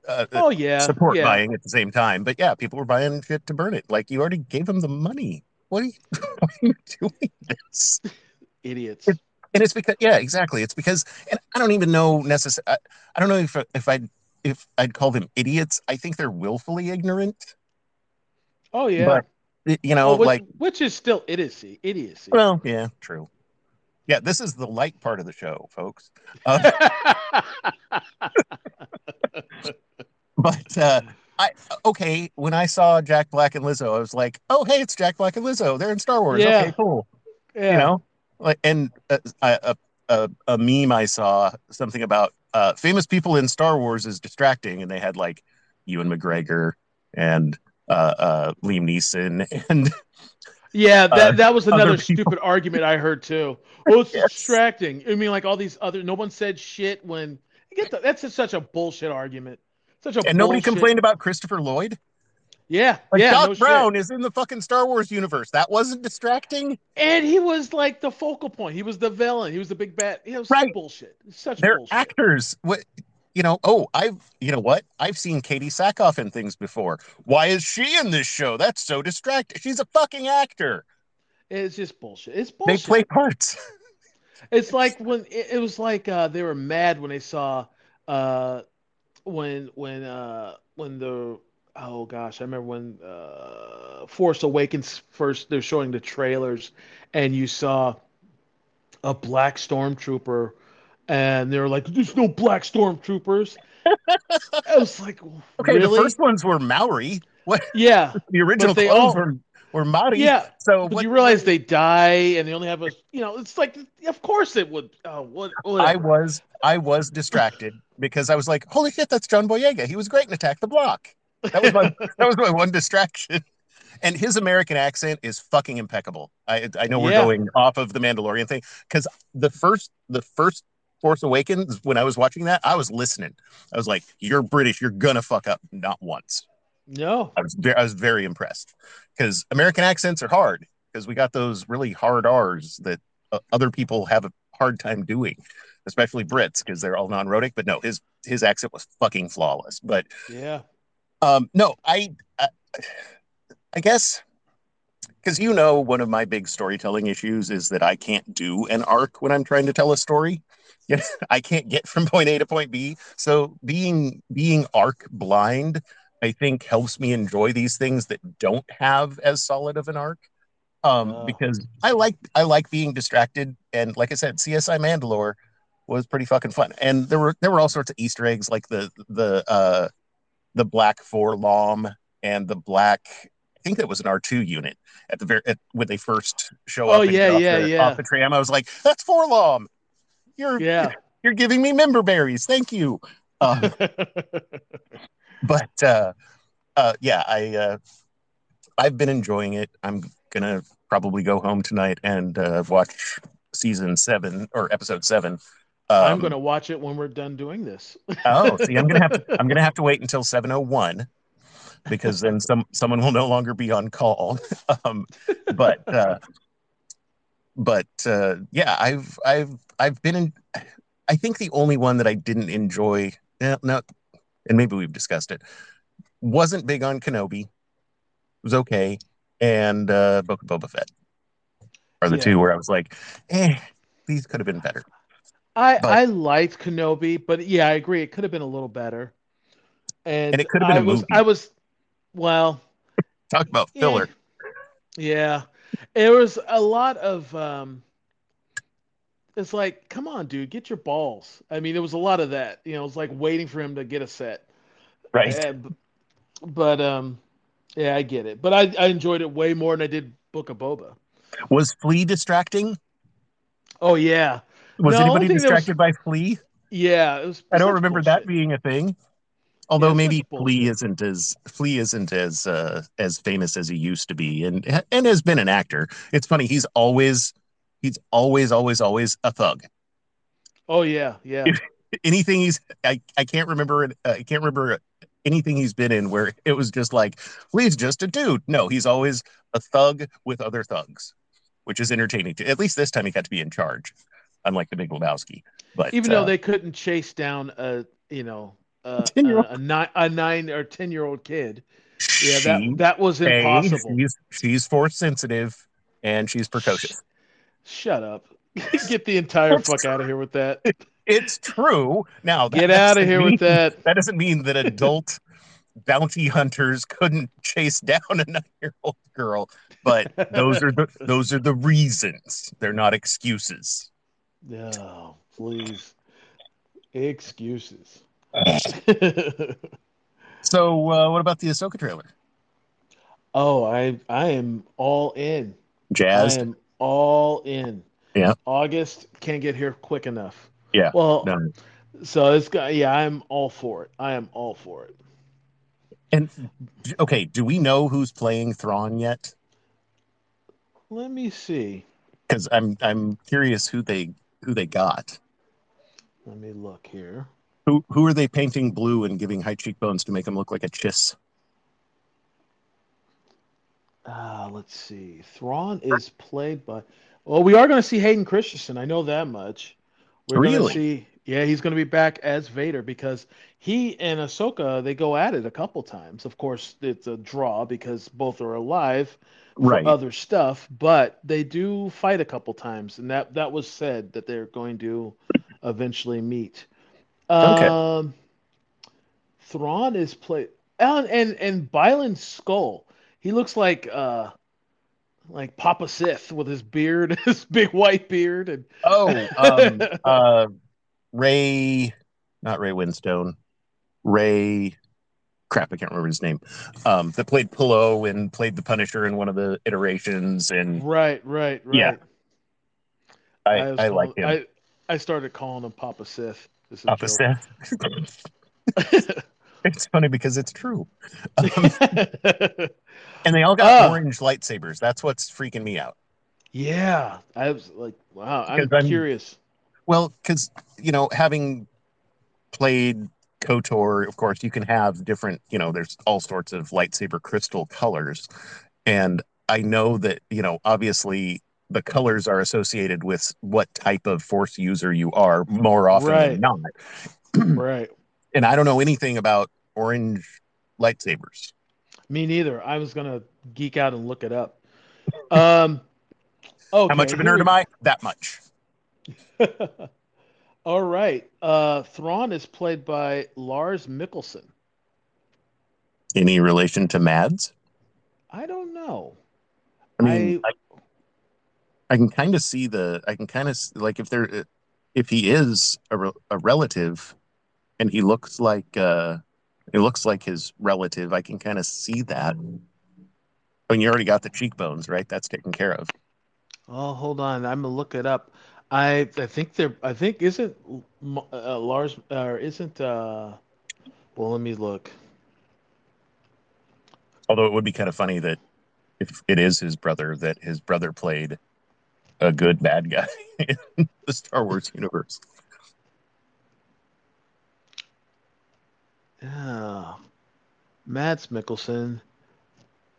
Uh, oh yeah, support yeah. buying at the same time, but yeah, people were buying shit to burn it. Like you already gave them the money. What are you, why are you doing this, idiots? It, and it's because yeah, exactly. It's because, and I don't even know necessarily. I, I don't know if if I'd if I'd call them idiots. I think they're willfully ignorant. Oh yeah, but, you know, well, which, like which is still idiocy. Idiocy. Well, yeah, true. Yeah, this is the light part of the show, folks. Uh, But, uh, I okay, when I saw Jack Black and Lizzo, I was like, oh, hey, it's Jack Black and Lizzo. They're in Star Wars. Yeah. Okay, cool. Yeah. You know, like, and uh, I, uh, a, a meme I saw, something about uh, famous people in Star Wars is distracting, and they had like Ewan McGregor and uh, uh, Liam Neeson and yeah, that, uh, that was another stupid argument I heard too. Well, it's yes. distracting. I mean, like all these other, no one said shit when get the, that's just such a bullshit argument. Such a and bullshit. Nobody complained about Christopher Lloyd. Yeah, like yeah, Doc no Brown shit. Is in the fucking Star Wars universe. That wasn't distracting. And he was like the focal point. He was the villain. He was the big bad. It was right. bullshit. Such They're bullshit. Actors. What you know? Oh, I've you know what? I've seen Katie Sackhoff in things before. Why is she in this show? That's so distracting. She's a fucking actor. It's just bullshit. It's bullshit. They play parts. It's like when it, it was like uh, they were mad when they saw uh, when when uh, when the. Oh gosh, I remember when uh, Force Awakens first, they're showing the trailers and you saw a black stormtrooper and they were like, there's no black stormtroopers. I was like, really? Okay, the first ones were Maori. What? Yeah. The original ones all... were, were Maori. Yeah. So what... you realize they die and they only have a, you know, it's like, of course it would. Oh, what? I was, I was distracted because I was like, holy shit, that's John Boyega. He was great in Attack the Block. That was my that was my one distraction, and his American accent is fucking impeccable. I I know we're yeah. going off of the Mandalorian thing because the first the first Force Awakens, when I was watching that, I was listening. I was like, "You're British, you're gonna fuck up." Not once. No, I was I was very impressed because American accents are hard because we got those really hard R's that uh, other people have a hard time doing, especially Brits because they're all non-rhotic. But no, his his accent was fucking flawless. But yeah. Um, no, I, I, I guess, because you know, one of my big storytelling issues is that I can't do an arc when I'm trying to tell a story. I can't get from point A to point B. So being being arc blind, I think, helps me enjoy these things that don't have as solid of an arc. Um, oh. Because I like I like being distracted, and like I said, C S I Mandalore was pretty fucking fun, and there were there were all sorts of Easter eggs, like the the. Uh, the black forlom and the black, I think that was an R two unit at the very, at, when they first show up. Oh, and yeah, yeah, the, yeah. Off the tram, I was like, that's forlom. You're, yeah. you're giving me member berries. Thank you. Um, but uh, uh, yeah, I, uh, I've been enjoying it. I'm going to probably go home tonight and uh, watch season seven or episode seven. Um, I'm going to watch it when we're done doing this. Oh, see, I'm going to have to, I'm going to have to wait until seven oh one because then some someone will no longer be on call. Um, but uh, but uh, yeah, I've I've I've been in. I think the only one that I didn't enjoy, eh, no, and maybe we've discussed it, wasn't big on Kenobi. It was okay, and uh, Book of Boba Fett are the yeah. two where I was like, eh, these could have been better. I, I liked Kenobi, but yeah, I agree. It could have been a little better. And, and it could have been I a was, movie. I was, well. Talk about filler. Yeah. It was a lot of, um, it's like, come on, dude, get your balls. I mean, there was a lot of that. You know, it was like waiting for him to get a set. Right. And, but, um, yeah, I get it. But I, I enjoyed it way more than I did Book of Boba. Was Flea distracting? Oh, yeah. Was no, anybody distracted was... by Flea? Yeah, it was. I don't remember bullshit. That being a thing. Although yeah, maybe Flea isn't as Flea isn't as uh, as famous as he used to be, and and has been an actor. It's funny. He's always he's always always always a thug. Oh yeah, yeah. If, anything he's I, I can't remember uh, I can't remember anything he's been in where it was just like Flea's just a dude. No, he's always a thug with other thugs, which is entertaining. To, at least this time he got to be in charge. Unlike the Big Lebowski, but even though uh, they couldn't chase down a you know a, a, a, nine, a nine or ten year old kid, yeah, that she, that was impossible. A, she's, she's force sensitive and she's precocious. Shut up! Get the entire fuck out of here with that. It's true. Now that get out of here mean, with that. That doesn't mean that adult bounty hunters couldn't chase down a nine year old girl, but those are the those are the reasons. They're not excuses. No, please. Excuses. So, uh, what about the Ahsoka trailer? Oh, I I am all in. Jazzed? I am all in. Yeah. August, can't get here quick enough. Yeah. Well, no. So it's got, yeah, I'm all for it. I am all for it. And, okay, do we know who's playing Thrawn yet? Let me see. Because I'm I'm curious who they who they got. Let me look here. Who who are they painting blue and giving high cheekbones to make him look like a chiss? Uh, let's see. Thrawn is played by... Well, we are going to see Hayden Christensen. I know that much. We're really? Gonna see, yeah, he's going to be back as Vader because he and Ahsoka, they go at it a couple times. Of course, it's a draw because both are alive for right. other stuff, but they do fight a couple times, and that, that was said that they're going to eventually meet. Okay. Um, Thrawn is played... And, and, and Bylin Skull. He looks like uh, like Papa Sith with his beard, his big white beard, and oh, um, uh, Ray, not Ray Winstone, Ray, crap, I can't remember his name. Um, that played Pillow and played the Punisher in one of the iterations, and right, right, right. Yeah, I, I, I like him. I, I started calling him Papa Sith. This is Papa Sith. It's funny because it's true. Um, and they all got uh, orange lightsabers. That's what's freaking me out. Yeah. I was like, wow, I'm, I'm curious. Well, because, you know, having played KOTOR, of course, you can have different, you know, there's all sorts of lightsaber crystal colors. And I know that, you know, obviously the colors are associated with what type of force user you are more often right. than not. Right. And I don't know anything about orange lightsabers. Me neither. I was going to geek out and look it up. Um, okay. How much of a nerd am I? That much. All right. Uh, Thrawn is played by Lars Mikkelsen. Any relation to Mads? I don't know. I mean, I, I, I can kind of see the, I can kind of, like, if there, if he is a, a relative... And he looks like uh, it looks like his relative. I can kind of see that. I mean, you already got the cheekbones, right? That's taken care of. Oh, hold on. I'm gonna look it up. I I think there. I think isn't uh, Lars or uh, isn't. Uh, well, let me look. Although it would be kind of funny that if it is his brother, that his brother played a good bad guy in the Star Wars universe. Yeah, Mads Mikkelsen.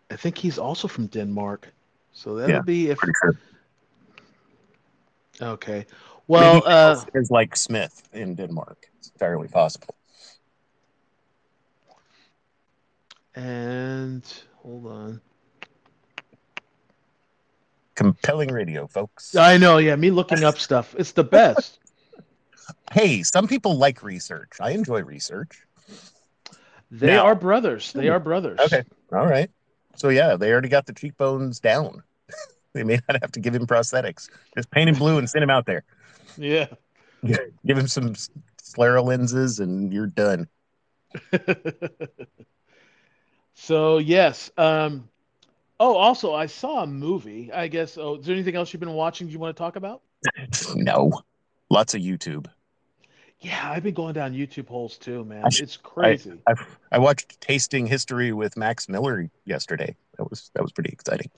I think he's also from Denmark, so that'll yeah, be if. Sure. Okay, well, uh, is like Smith in Denmark. It's entirely possible. And hold on. Compelling radio, folks. I know. Yeah, me looking up stuff. It's the best. Hey, some people like research. I enjoy research. They now. are brothers. They are brothers. Okay. All right. So, yeah, they already got the cheekbones down. They may not have to give him prosthetics. Just paint him blue and send him out there. Yeah. yeah. Give him some sclera lenses and you're done. So, yes. Um, oh, also, I saw a movie, I guess. Oh, is there anything else you've been watching you want to talk about? No. Lots of YouTube. Yeah, I've been going down YouTube holes too, man. I, it's crazy. I, I, I watched Tasting History with Max Miller yesterday. That was that was pretty exciting.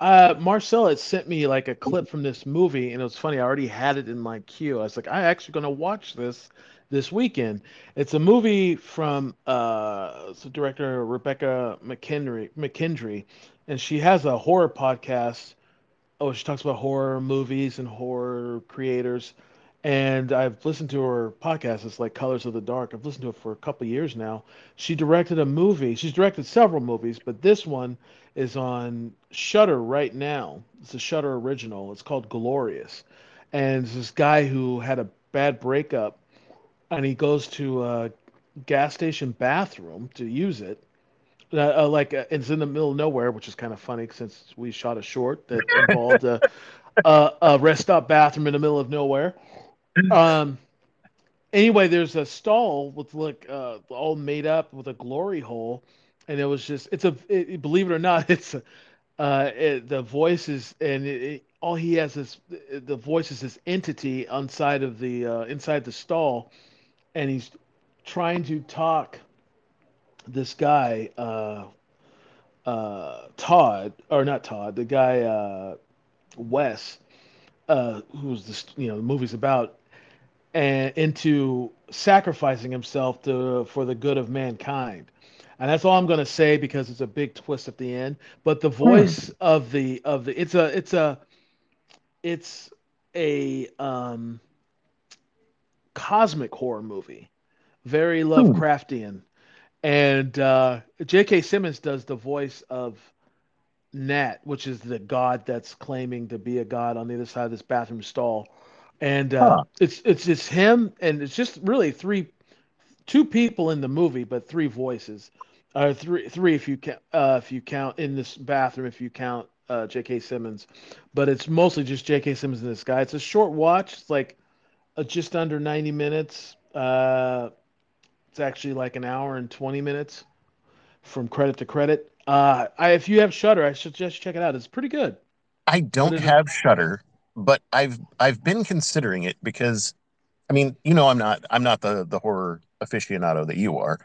uh, Marcella sent me like a clip from this movie, and it was funny. I already had it in my queue. I was like, I'm actually going to watch this this weekend. It's a movie from uh, it's the director Rebecca McKendry, McKendry, and she has a horror podcast. Oh, she talks about horror movies and horror creators. And I've listened to her podcast. It's like Colors of the Dark. I've listened to it for a couple of years now. She directed a movie. She's directed several movies, but this one is on Shudder right now. It's a Shudder original. It's called Glorious. And it's this guy who had a bad breakup, and he goes to a gas station bathroom to use it. Uh, uh, like uh, it's in the middle of nowhere, which is kind of funny since we shot a short that involved a, a, a rest stop bathroom in the middle of nowhere. Um. Anyway, there's a stall with like uh, all made up with a glory hole, and it was just it's a it, believe it or not it's a, uh it, the voices and it, it, all he has is the voice is this entity inside of the uh, inside the stall, and he's trying to talk this guy, uh, uh, Todd or not Todd, the guy uh, Wes, uh, who's this, you know, the movie's about, and into sacrificing himself to for the good of mankind. And that's all I'm going to say because it's a big twist at the end. But the voice of the of the it's a it's a it's a um, cosmic horror movie, very Lovecraftian, and uh, J K. Simmons does the voice of Nat, which is the god that's claiming to be a god on the other side of this bathroom stall, and uh, huh. it's it's it's him, and it's just really three, two people in the movie, but three voices. Or three, three if you count, uh, if you count in this bathroom, if you count uh, J K. Simmons, but it's mostly just J K. Simmons and this guy. It's a short watch. It's like uh, just under ninety minutes. Uh, it's actually like an hour and twenty minutes from credit to credit. Uh, I, if you have Shudder, I should just check it out. It's pretty good. I don't have Shudder, but I've I've been considering it because, I mean, you know, I'm not I'm not the the horror aficionado that you are.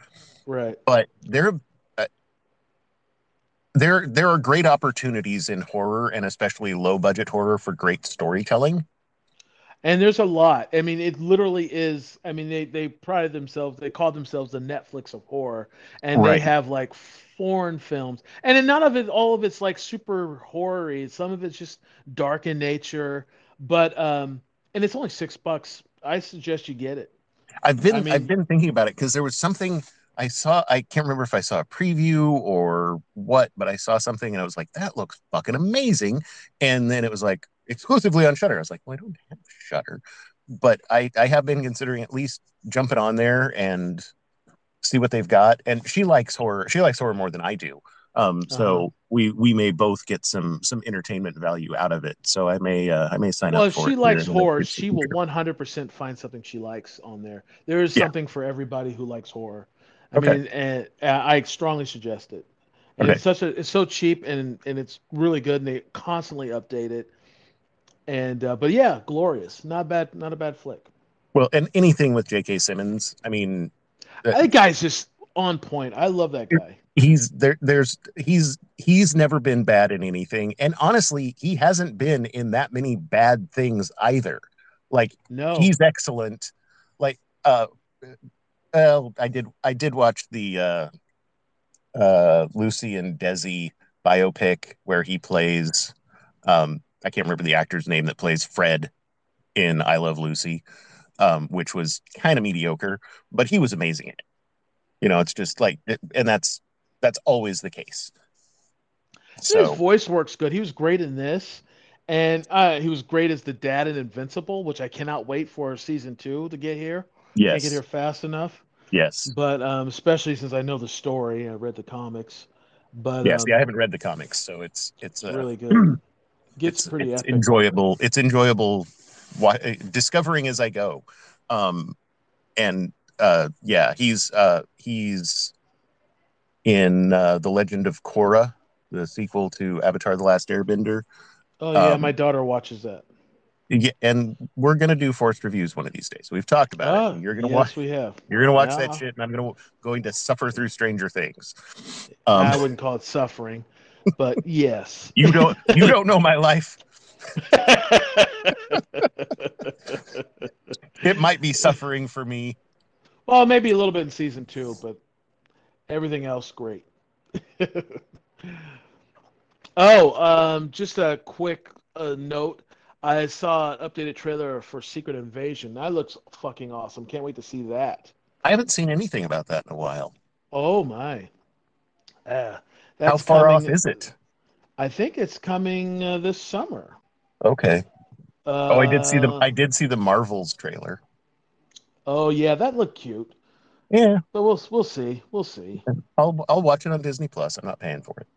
Right, but there, uh, there, there are great opportunities in horror, and especially low-budget horror, for great storytelling. And there's a lot. I mean, it literally is. I mean, they they pride themselves. They call themselves the Netflix of horror, and right. they have like foreign films. And in none of it, all of it's like super horror-y. Some of it's just dark in nature. But um, and it's only six bucks. I suggest you get it. I've been I mean, I've been thinking about it because there was something. I saw, I can't remember if I saw a preview or what, but I saw something and I was like, that looks fucking amazing. And then it was like exclusively on Shudder. I was like, well, I don't have Shudder, but I, I have been considering at least jumping on there and see what they've got. And she likes horror. She likes horror more than I do. Um, so uh-huh. we, we may both get some, some entertainment value out of it. So I may, uh, I may sign well, up for it. Well, if she likes horror, she will one hundred percent find something she likes on there. There is yeah. something for everybody who likes horror. I okay. mean, and I strongly suggest it. And okay. It's such a, it's so cheap and, and it's really good, and they constantly update it. And uh, but yeah, glorious, not bad, not a bad flick. Well, and anything with J K. Simmons, I mean, that, that guy's just on point. I love that guy. He's there. There's he's he's never been bad in anything, and honestly, he hasn't been in that many bad things either. Like no, he's excellent. Like uh. Well, I did. I did watch the uh, uh, Lucy and Desi biopic where he plays. Um, I can't remember the actor's name that plays Fred in I Love Lucy, um, which was kind of mediocre, but he was amazing in it. You know, it's just like, and that's that's always the case. So. His voice works good. He was great in this, and uh, he was great as the dad in Invincible, which I cannot wait for season two to get here. Yes. Can't get here fast enough. Yes. But um, especially since I know the story, I read the comics. But yes, um, yeah, I haven't read the comics, so it's it's, it's uh, really good. Gets it's, pretty it's epic. enjoyable. It's enjoyable. Why, discovering as I go, um, and uh, yeah, he's uh, he's in uh, The Legend of Korra, the sequel to Avatar: The Last Airbender. Oh yeah, um, my daughter watches that. Yeah, and we're gonna do forced reviews one of these days. We've talked about oh, it. You're gonna yes, watch. We have. You're gonna watch yeah. that shit, and I'm gonna going to suffer through Stranger Things. Um, I wouldn't call it suffering, but yes. You don't. You don't know my life. It might be suffering for me. Well, maybe a little bit in season two, but everything else great. oh, um, just a quick uh, note. I saw an updated trailer for Secret Invasion. That looks fucking awesome. Can't wait to see that. I haven't seen anything about that in a while. Oh, my. Uh, that's How far coming, off is it? I think it's coming uh, this summer. Okay. Uh, oh, I did see the I did see the Marvels trailer. Oh, yeah. That looked cute. Yeah. But we'll we'll see. We'll see. I'll, I'll watch it on Disney Plus. I'm not paying for it.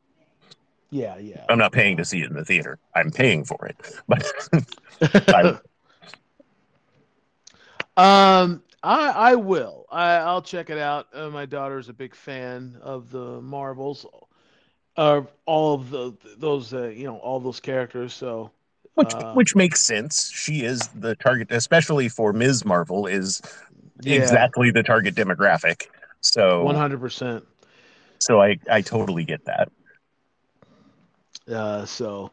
Yeah, yeah. I'm not paying to see it in the theater. I'm paying for it. But I um I I will. I I'll check it out. Uh, my daughter's a big fan of the Marvels, of uh, all of the those uh, you know all those characters, so Which um, which makes sense. She is the target, especially for Miz Marvel, is yeah. exactly the target demographic. So one hundred percent. So I, I totally get that. Uh, so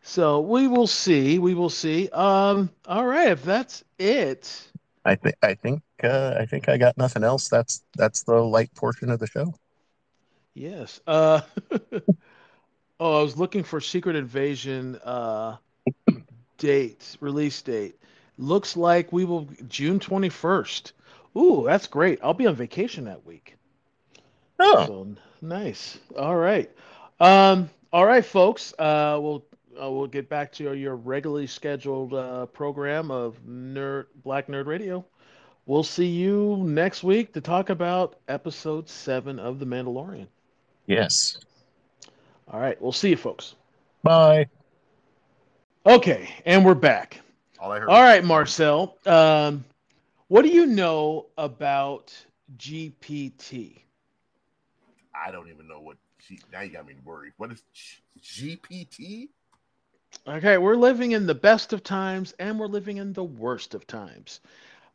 so we will see. We will see. Um, all right, if that's it. I think I think uh, I think I got nothing else. That's that's the light portion of the show. Yes. Uh Oh, I was looking for Secret Invasion uh, date, release date. Looks like we will June twenty-first. Ooh, that's great. I'll be on vacation that week. Oh, so, nice. All right. Um, all right, folks. Uh, we'll uh, we'll get back to your, your regularly scheduled uh, program of Nerd Black Nerd Radio. We'll see you next week to talk about episode seven of The Mandalorian. Yes. All right. We'll see you, folks. Bye. Okay. And we're back. All I heard. All right, Marcel. Um, what do you know about G P T? I don't even know what. G- now you got me worried. What is G- GPT? Okay. We're living in the best of times and we're living in the worst of times.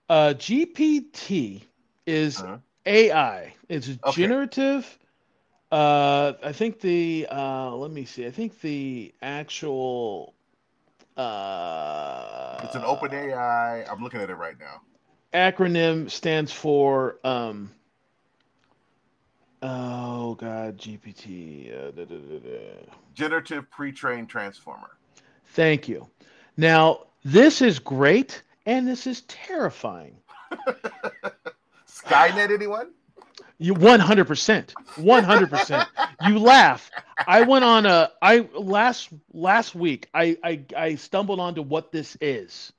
Uh, G P T is uh-huh. A I, it's okay. generative. Uh, I think the, uh, let me see. I think the actual, uh, it's an open A I. I'm looking at it right now. Acronym stands for, um, oh God, G P T. Uh, da, da, da, da. Generative Pre-trained Transformer. Thank you. Now this is great. And this is terrifying. Skynet, anyone? You one hundred percent, one hundred percent. You laugh. I went on a I last last week. I, I I stumbled onto what this is,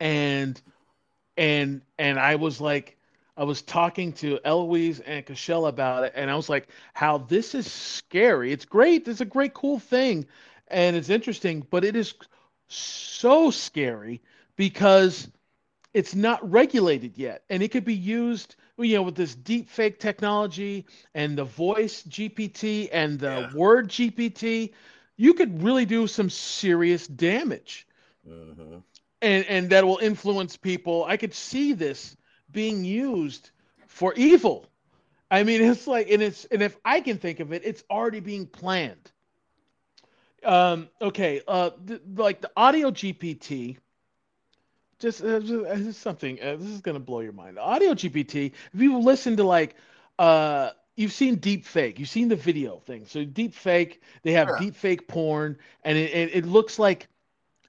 and and and I was like, I was talking to Eloise and Cashel about it, and I was like, how this is scary. It's great. It's a great, cool thing, and it's interesting, but it is so scary because it's not regulated yet, and it could be used. You know, with this deep fake technology and the voice G P T and the yeah. word G P T, you could really do some serious damage. Uh-huh. And and that will influence people. I could see this being used for evil. I mean, it's like, and it's, and if I can think of it, it's already being planned. Um, okay. Uh, th- like the audio G P T. Just, uh, just uh, something, uh, this is going to blow your mind. Audio G P T, if you listen to like, uh, you've seen deep fake, you've seen the video thing. So deep fake, they have yeah. deep fake porn, and it, it, it looks like,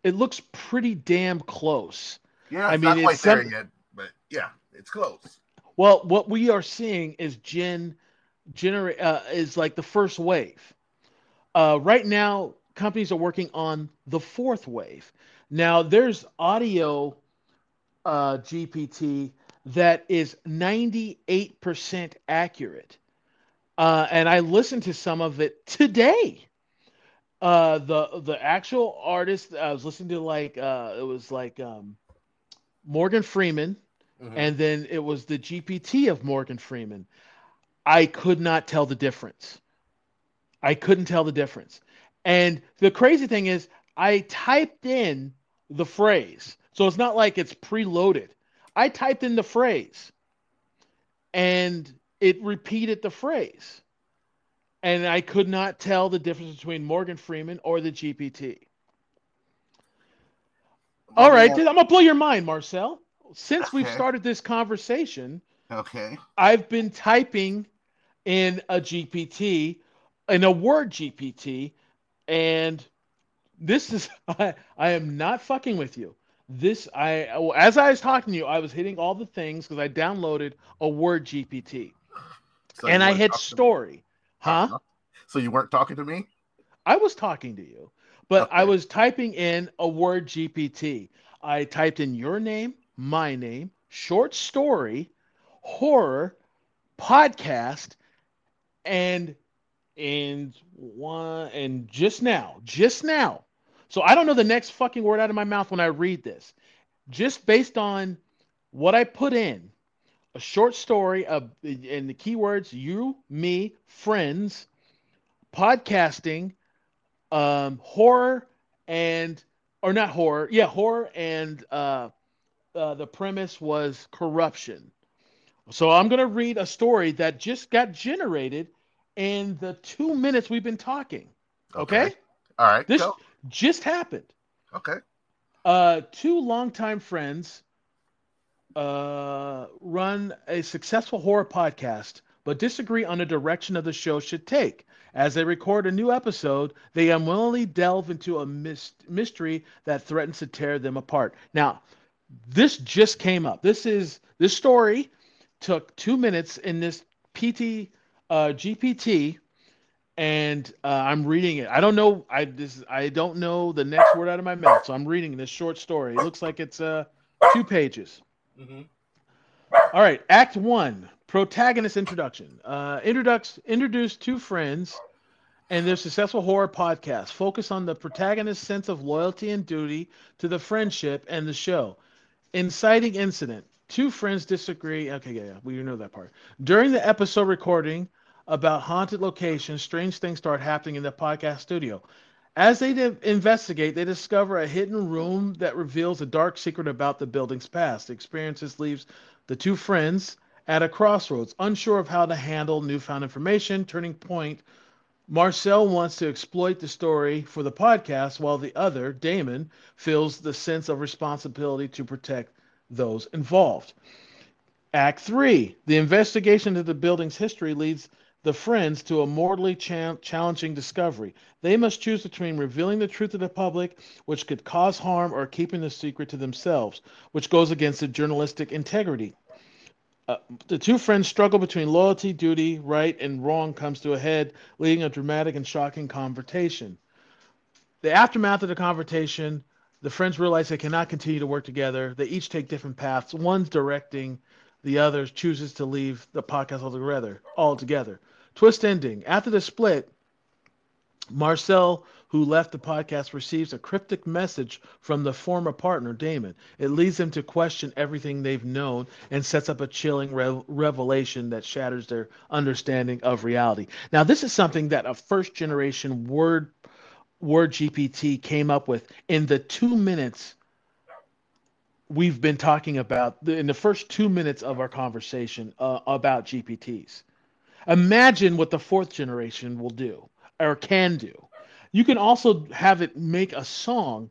it looks pretty damn close. Yeah, I it's mean, not it's quite some... there yet, but yeah, it's close. Well, what we are seeing is gen, genera- uh, is like the first wave. Uh, right now, companies are working on the fourth wave. Now, there's audio uh, G P T that is ninety-eight percent accurate. Uh, and I listened to some of it today. Uh, the the actual artist, I was listening to like, uh, it was like um, Morgan Freeman. Mm-hmm. And then it was the G P T of Morgan Freeman. I could not tell the difference. I couldn't tell the difference. And the crazy thing is, I typed in the phrase. So it's not like it's preloaded. I typed in the phrase and it repeated the phrase. And I could not tell the difference between Morgan Freeman or the G P T. All right. I'm going to blow your mind, Marcel. Since we've started this conversation, okay, I've been typing in a G P T, in a word G P T, and this is, I, I am not fucking with you. This, I, as I was talking to you, I was hitting all the things because I downloaded a word G P T. So and I hit story. Huh? So you weren't talking to me? I was talking to you, but okay. I was typing in a word G P T. I typed in your name, my name, short story, horror, podcast, and, and one, and just now, just now. So I don't know the next fucking word out of my mouth when I read this. Just based on what I put in, a short story, and the keywords, you, me, friends, podcasting, um, horror, and or not horror. Yeah, horror and uh, uh, the premise was corruption. So I'm going to read a story that just got generated in the two minutes we've been talking. Okay? Okay. All right. This go. just happened. Okay. Uh, two longtime friends uh, run a successful horror podcast, but disagree on the direction of the show should take. As they record a new episode, they unwillingly delve into a mystery that threatens to tear them apart. Now, this just came up. This is this story took two minutes in this P T uh, G P T, and uh, I'm reading it. I don't know. I this I don't know the next word out of my mouth, so I'm reading this short story. It looks like it's uh, two pages. Mm-hmm. All right, Act One. Protagonist introduction. Uh, introduce introduce two friends and their successful horror podcast. Focus on the protagonist's sense of loyalty and duty to the friendship and the show. Inciting incident. Two friends disagree. Okay, yeah, yeah, we know that part. During the episode recording about haunted locations, strange things start happening in the podcast studio. As they de- investigate, they discover a hidden room that reveals a dark secret about the building's past. The experiences leaves the two friends at a crossroads, unsure of how to handle newfound information. Turning point, Marcel wants to exploit the story for the podcast, while the other, Damon, feels the sense of responsibility to protect those involved. Act three, the investigation into the building's history leads the friends to a mortally cha- challenging discovery. They must choose between revealing the truth to the public, which could cause harm, or keeping the secret to themselves, which goes against the journalistic integrity. Uh, the two friends struggle between loyalty, duty, right, and wrong comes to a head, leading a dramatic and shocking confrontation. The aftermath of the confrontation, the friends realize they cannot continue to work together. They each take different paths. One's directing, the other chooses to leave the podcast altogether. altogether. Twist ending. After the split, Marcel, who left the podcast, receives a cryptic message from the former partner, Damon. It leads them to question everything they've known and sets up a chilling re- revelation that shatters their understanding of reality. Now, this is something that a first-generation Word Word G P T came up with in the two minutes we've been talking about, in the first two minutes of our conversation uh, about G P Ts. Imagine what the fourth generation will do or can do. You can also have it make a song.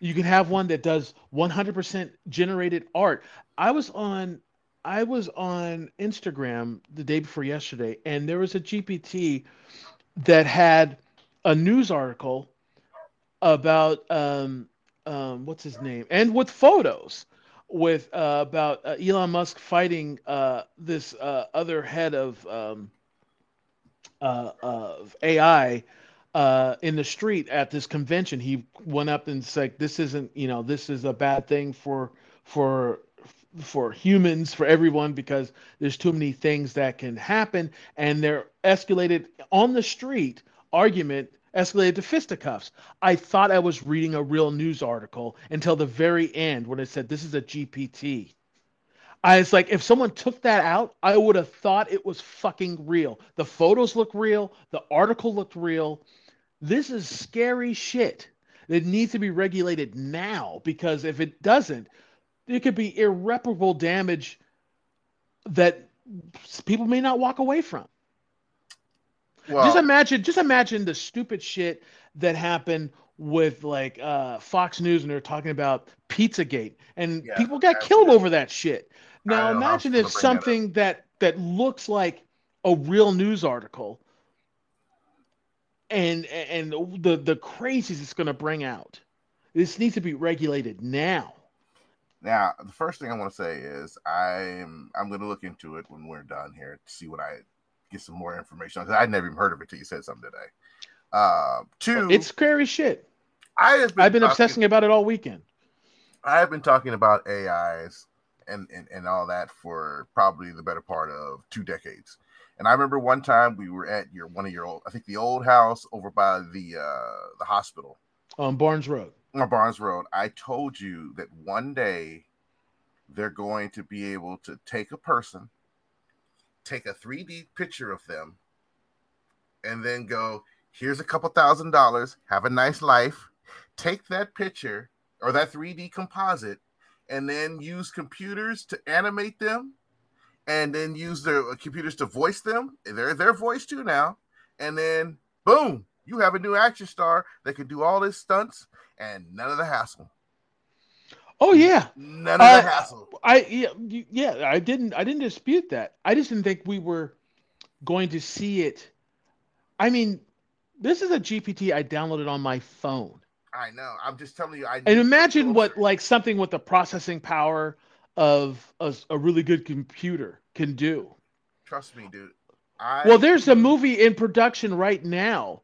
You can have one that does one hundred percent generated art. I was on I was on Instagram the day before yesterday, and there was a G P T that had a news article about um, um, what's his name, and with photos with uh, about uh, Elon Musk fighting uh, this uh, other head of um, uh, of A I. Uh, in the street at this convention. He went up and said, this isn't, you know, this is a bad thing for for for humans, for everyone, because there's too many things that can happen. And they're escalated on the street, argument escalated to fisticuffs. I thought I was reading a real news article until the very end when it said, this is a G P T. I was like, if someone took that out, I would have thought it was fucking real. The photos look real. The article looked real. This is scary shit that needs to be regulated now, because if it doesn't, there could be irreparable damage that people may not walk away from. Wow. Just imagine, just imagine the stupid shit that happened with like uh, Fox News, and they're talking about Pizzagate, and yeah, people got absolutely killed over that shit. Now imagine if something that, that that looks like a real news article, and and the the crazies it's going to bring out. This needs to be regulated now. Now, the first thing I want to say is I'm I'm going to look into it when we're done here to see what I get some more information on, because I'd never even heard of it till you said something today. Uh, two, it's scary shit. I have been I've been talking, obsessing about it all weekend. I have been talking about A Is and, and and all that for probably the better part of two decades. And I remember one time we were at your one of your old, I think the old house over by the uh, the hospital on Barnes Road. On Barnes Road, I told you that one day they're going to be able to take a person, take a three D picture of them, and then go, here's a couple thousand dollars, have a nice life, take that picture or that three D composite and then use computers to animate them and then use their computers to voice them. They're their voice too now. And then, boom, you have a new action star that can do all his stunts and none of the hassle. Oh yeah, none of uh, the hassle. I yeah, yeah I didn't I didn't dispute that. I just didn't think we were going to see it. I mean, this is a G P T I downloaded on my phone. I know. I'm just telling you. I and imagine what like something with the processing power of a, a really good computer can do. Trust me, dude. I... Well, there's a movie in production right now.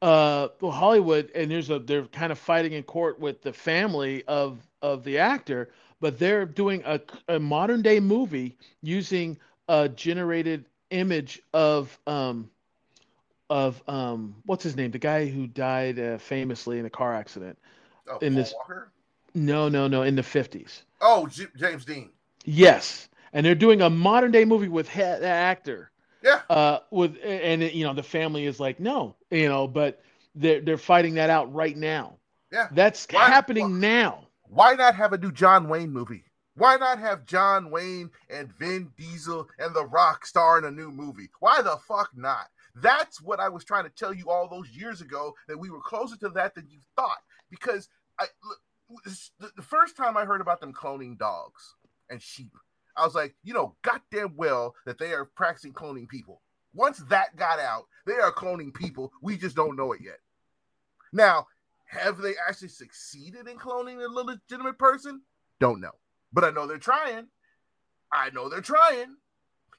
Uh, well, Hollywood, and there's a they're kind of fighting in court with the family of of the actor, but they're doing a, a modern day movie using a generated image of um of um what's his name, the guy who died uh, famously in a car accident. Oh, in Paul this, Walker? No, no, no, in the fifties. Oh, G- James Dean. Yes, and they're doing a modern day movie with he- the actor. Yeah. Uh, with and you know the family is like no, you know, but they're they're fighting that out right now. Yeah. That's why, happening why, now. Why not have a new John Wayne movie? Why not have John Wayne and Vin Diesel and The Rock star in a new movie? Why the fuck not? That's what I was trying to tell you all those years ago, that we were closer to that than you thought. Because I look, the first time I heard about them cloning dogs and sheep, I was like, you know, goddamn well that they are practicing cloning people. Once that got out, they are cloning people. We just don't know it yet. Now, have they actually succeeded in cloning a legitimate person? Don't know. But I know they're trying. I know they're trying.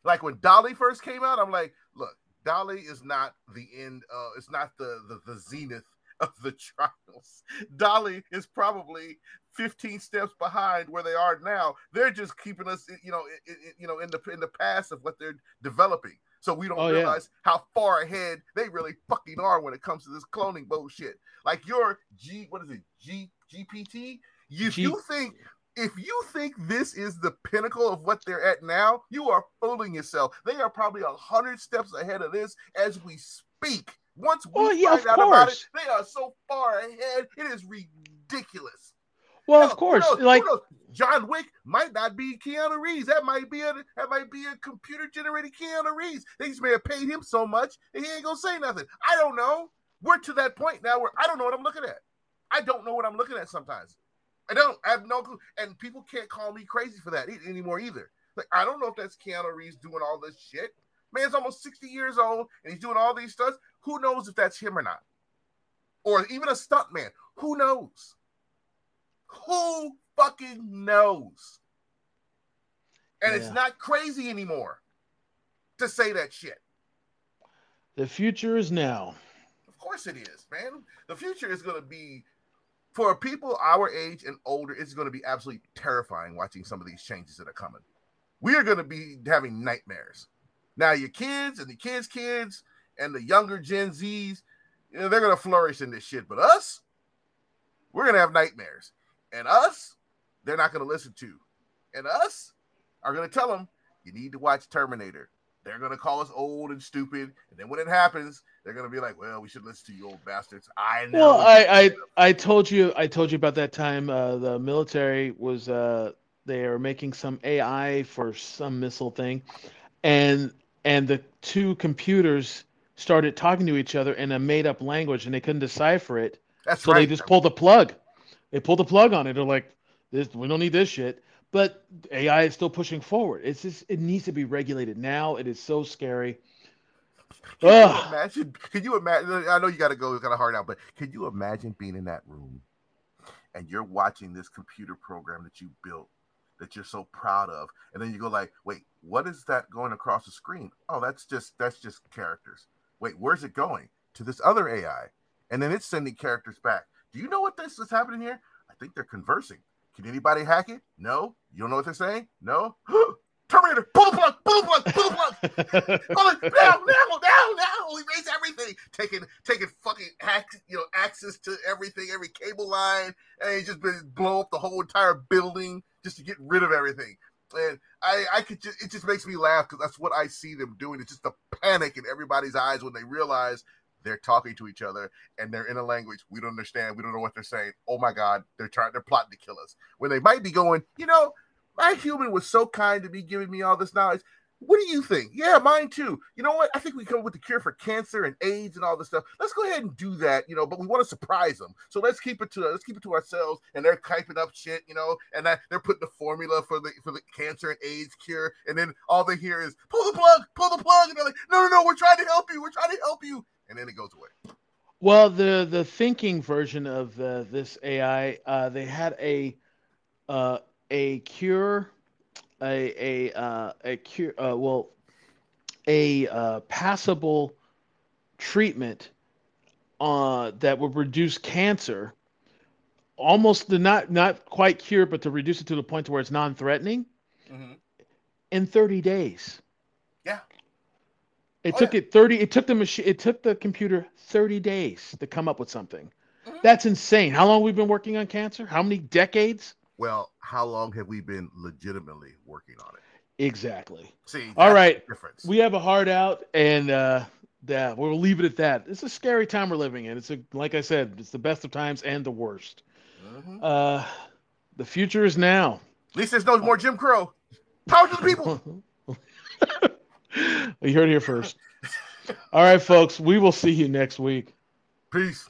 Like when Dolly first came out, I'm like, look, Dolly is not the end. Uh, it's not the, the, the zenith of the trials. Dolly is probably fifteen steps behind where they are now. They're just keeping us, you know, in, in, you know, in the in the past of what they're developing, so we don't oh, realize yeah. how far ahead they really fucking are when it comes to this cloning bullshit. Like your G, what is it, G GPT? If G- you think if you think this is the pinnacle of what they're at now, you are fooling yourself. They are probably a hundred steps ahead of this as we speak. Once we oh, yeah, find out course. about it, they are so far ahead. It is ridiculous. Well, no, of course, who knows, like who knows? John Wick might not be Keanu Reeves. That might be a that might be a computer generated Keanu Reeves. They just may have paid him so much that he ain't gonna say nothing. I don't know. We're to that point now where I don't know what I'm looking at. I don't know what I'm looking at sometimes. I don't. I have no clue. And people can't call me crazy for that anymore either. Like I don't know if that's Keanu Reeves doing all this shit. Man's almost sixty years old and he's doing all these stunts. Who knows if that's him or not? Or even a stunt man. Who knows? Who fucking knows? And yeah. It's not crazy anymore to say that shit. The future is now. Of course it is, man. The future is going to be, for people our age and older, it's going to be absolutely terrifying watching some of these changes that are coming. We are going to be having nightmares. Now your kids and the kids' kids and the younger Gen Zs, you know, they're going to flourish in this shit. But us, we're going to have nightmares. And us, they're not going to listen to. And us are going to tell them, you need to watch Terminator. They're going to call us old and stupid. And then when it happens, they're going to be like, well, we should listen to you old bastards. I know. Well, I, I, I told you I told you about that time uh, the military was, uh, they are making some A I for some missile thing. And and the two computers started talking to each other in a made-up language, and they couldn't decipher it. That's so right. They just pulled the plug. They pulled the plug on it. They're like, this, we don't need this shit. But A I is still pushing forward. It's just, it needs to be regulated now. It is so scary. Can Ugh. you imagine? Can you imagine? I know you got to go kind of hard out, but can you imagine being in that room and you're watching this computer program that you built that you're so proud of, and then you go like, wait, what is that going across the screen? Oh, that's just that's just characters. Wait, where's it going? To this other A I, and then it's sending characters back. Do you know what this is happening here? I think they're conversing. Can anybody hack it? No. You don't know what they're saying? No. Terminator, pull the plug, pull the plug, pull the plug. Now, now, now, now. Erase everything. Taking, taking fucking access, you know, access to everything, every cable line, and you just blow up the whole entire building just to get rid of everything. And I, I could just, it just makes me laugh because that's what I see them doing. It's just the panic in everybody's eyes when they realize They're talking to each other, and they're in a language we don't understand. We don't know what they're saying. Oh, my God, they're trying, they're plotting to kill us. Where they might be going, you know, my human was so kind to be giving me all this knowledge. What do you think? Yeah, mine too. You know what? I think we come up with the cure for cancer and AIDS and all this stuff. Let's go ahead and do that, you know, but we want to surprise them. So let's keep it to let's keep it to ourselves, and they're typing up shit, you know, and that they're putting the formula for the for the cancer and AIDS cure, and then all they hear is pull the plug, pull the plug, and they're like, "No, no, no, we're trying to help you. We're trying to help you." And then it goes away. Well, the the thinking version of the, this A I, uh, they had a uh, a cure a a uh, a cure uh, well a uh, passable treatment uh, that would reduce cancer, almost to not not quite cure, but to reduce it to the point to where it's non-threatening, mm-hmm. in thirty days. Yeah, it oh, took yeah. it thirty. It took the machine. It took the computer thirty days to come up with something. Mm-hmm. That's insane. How long we've been working on cancer? How many decades? Well, how long have we been legitimately working on it? Exactly. See, all right. Difference. We have a hard out, and uh, yeah, we'll leave it at that. It's a scary time we're living in. It's a, like I said, it's the best of times and the worst. Mm-hmm. Uh, the future is now. At least there's no more Jim Crow. Power to the people. You heard it here first. All right, folks. We will see you next week. Peace.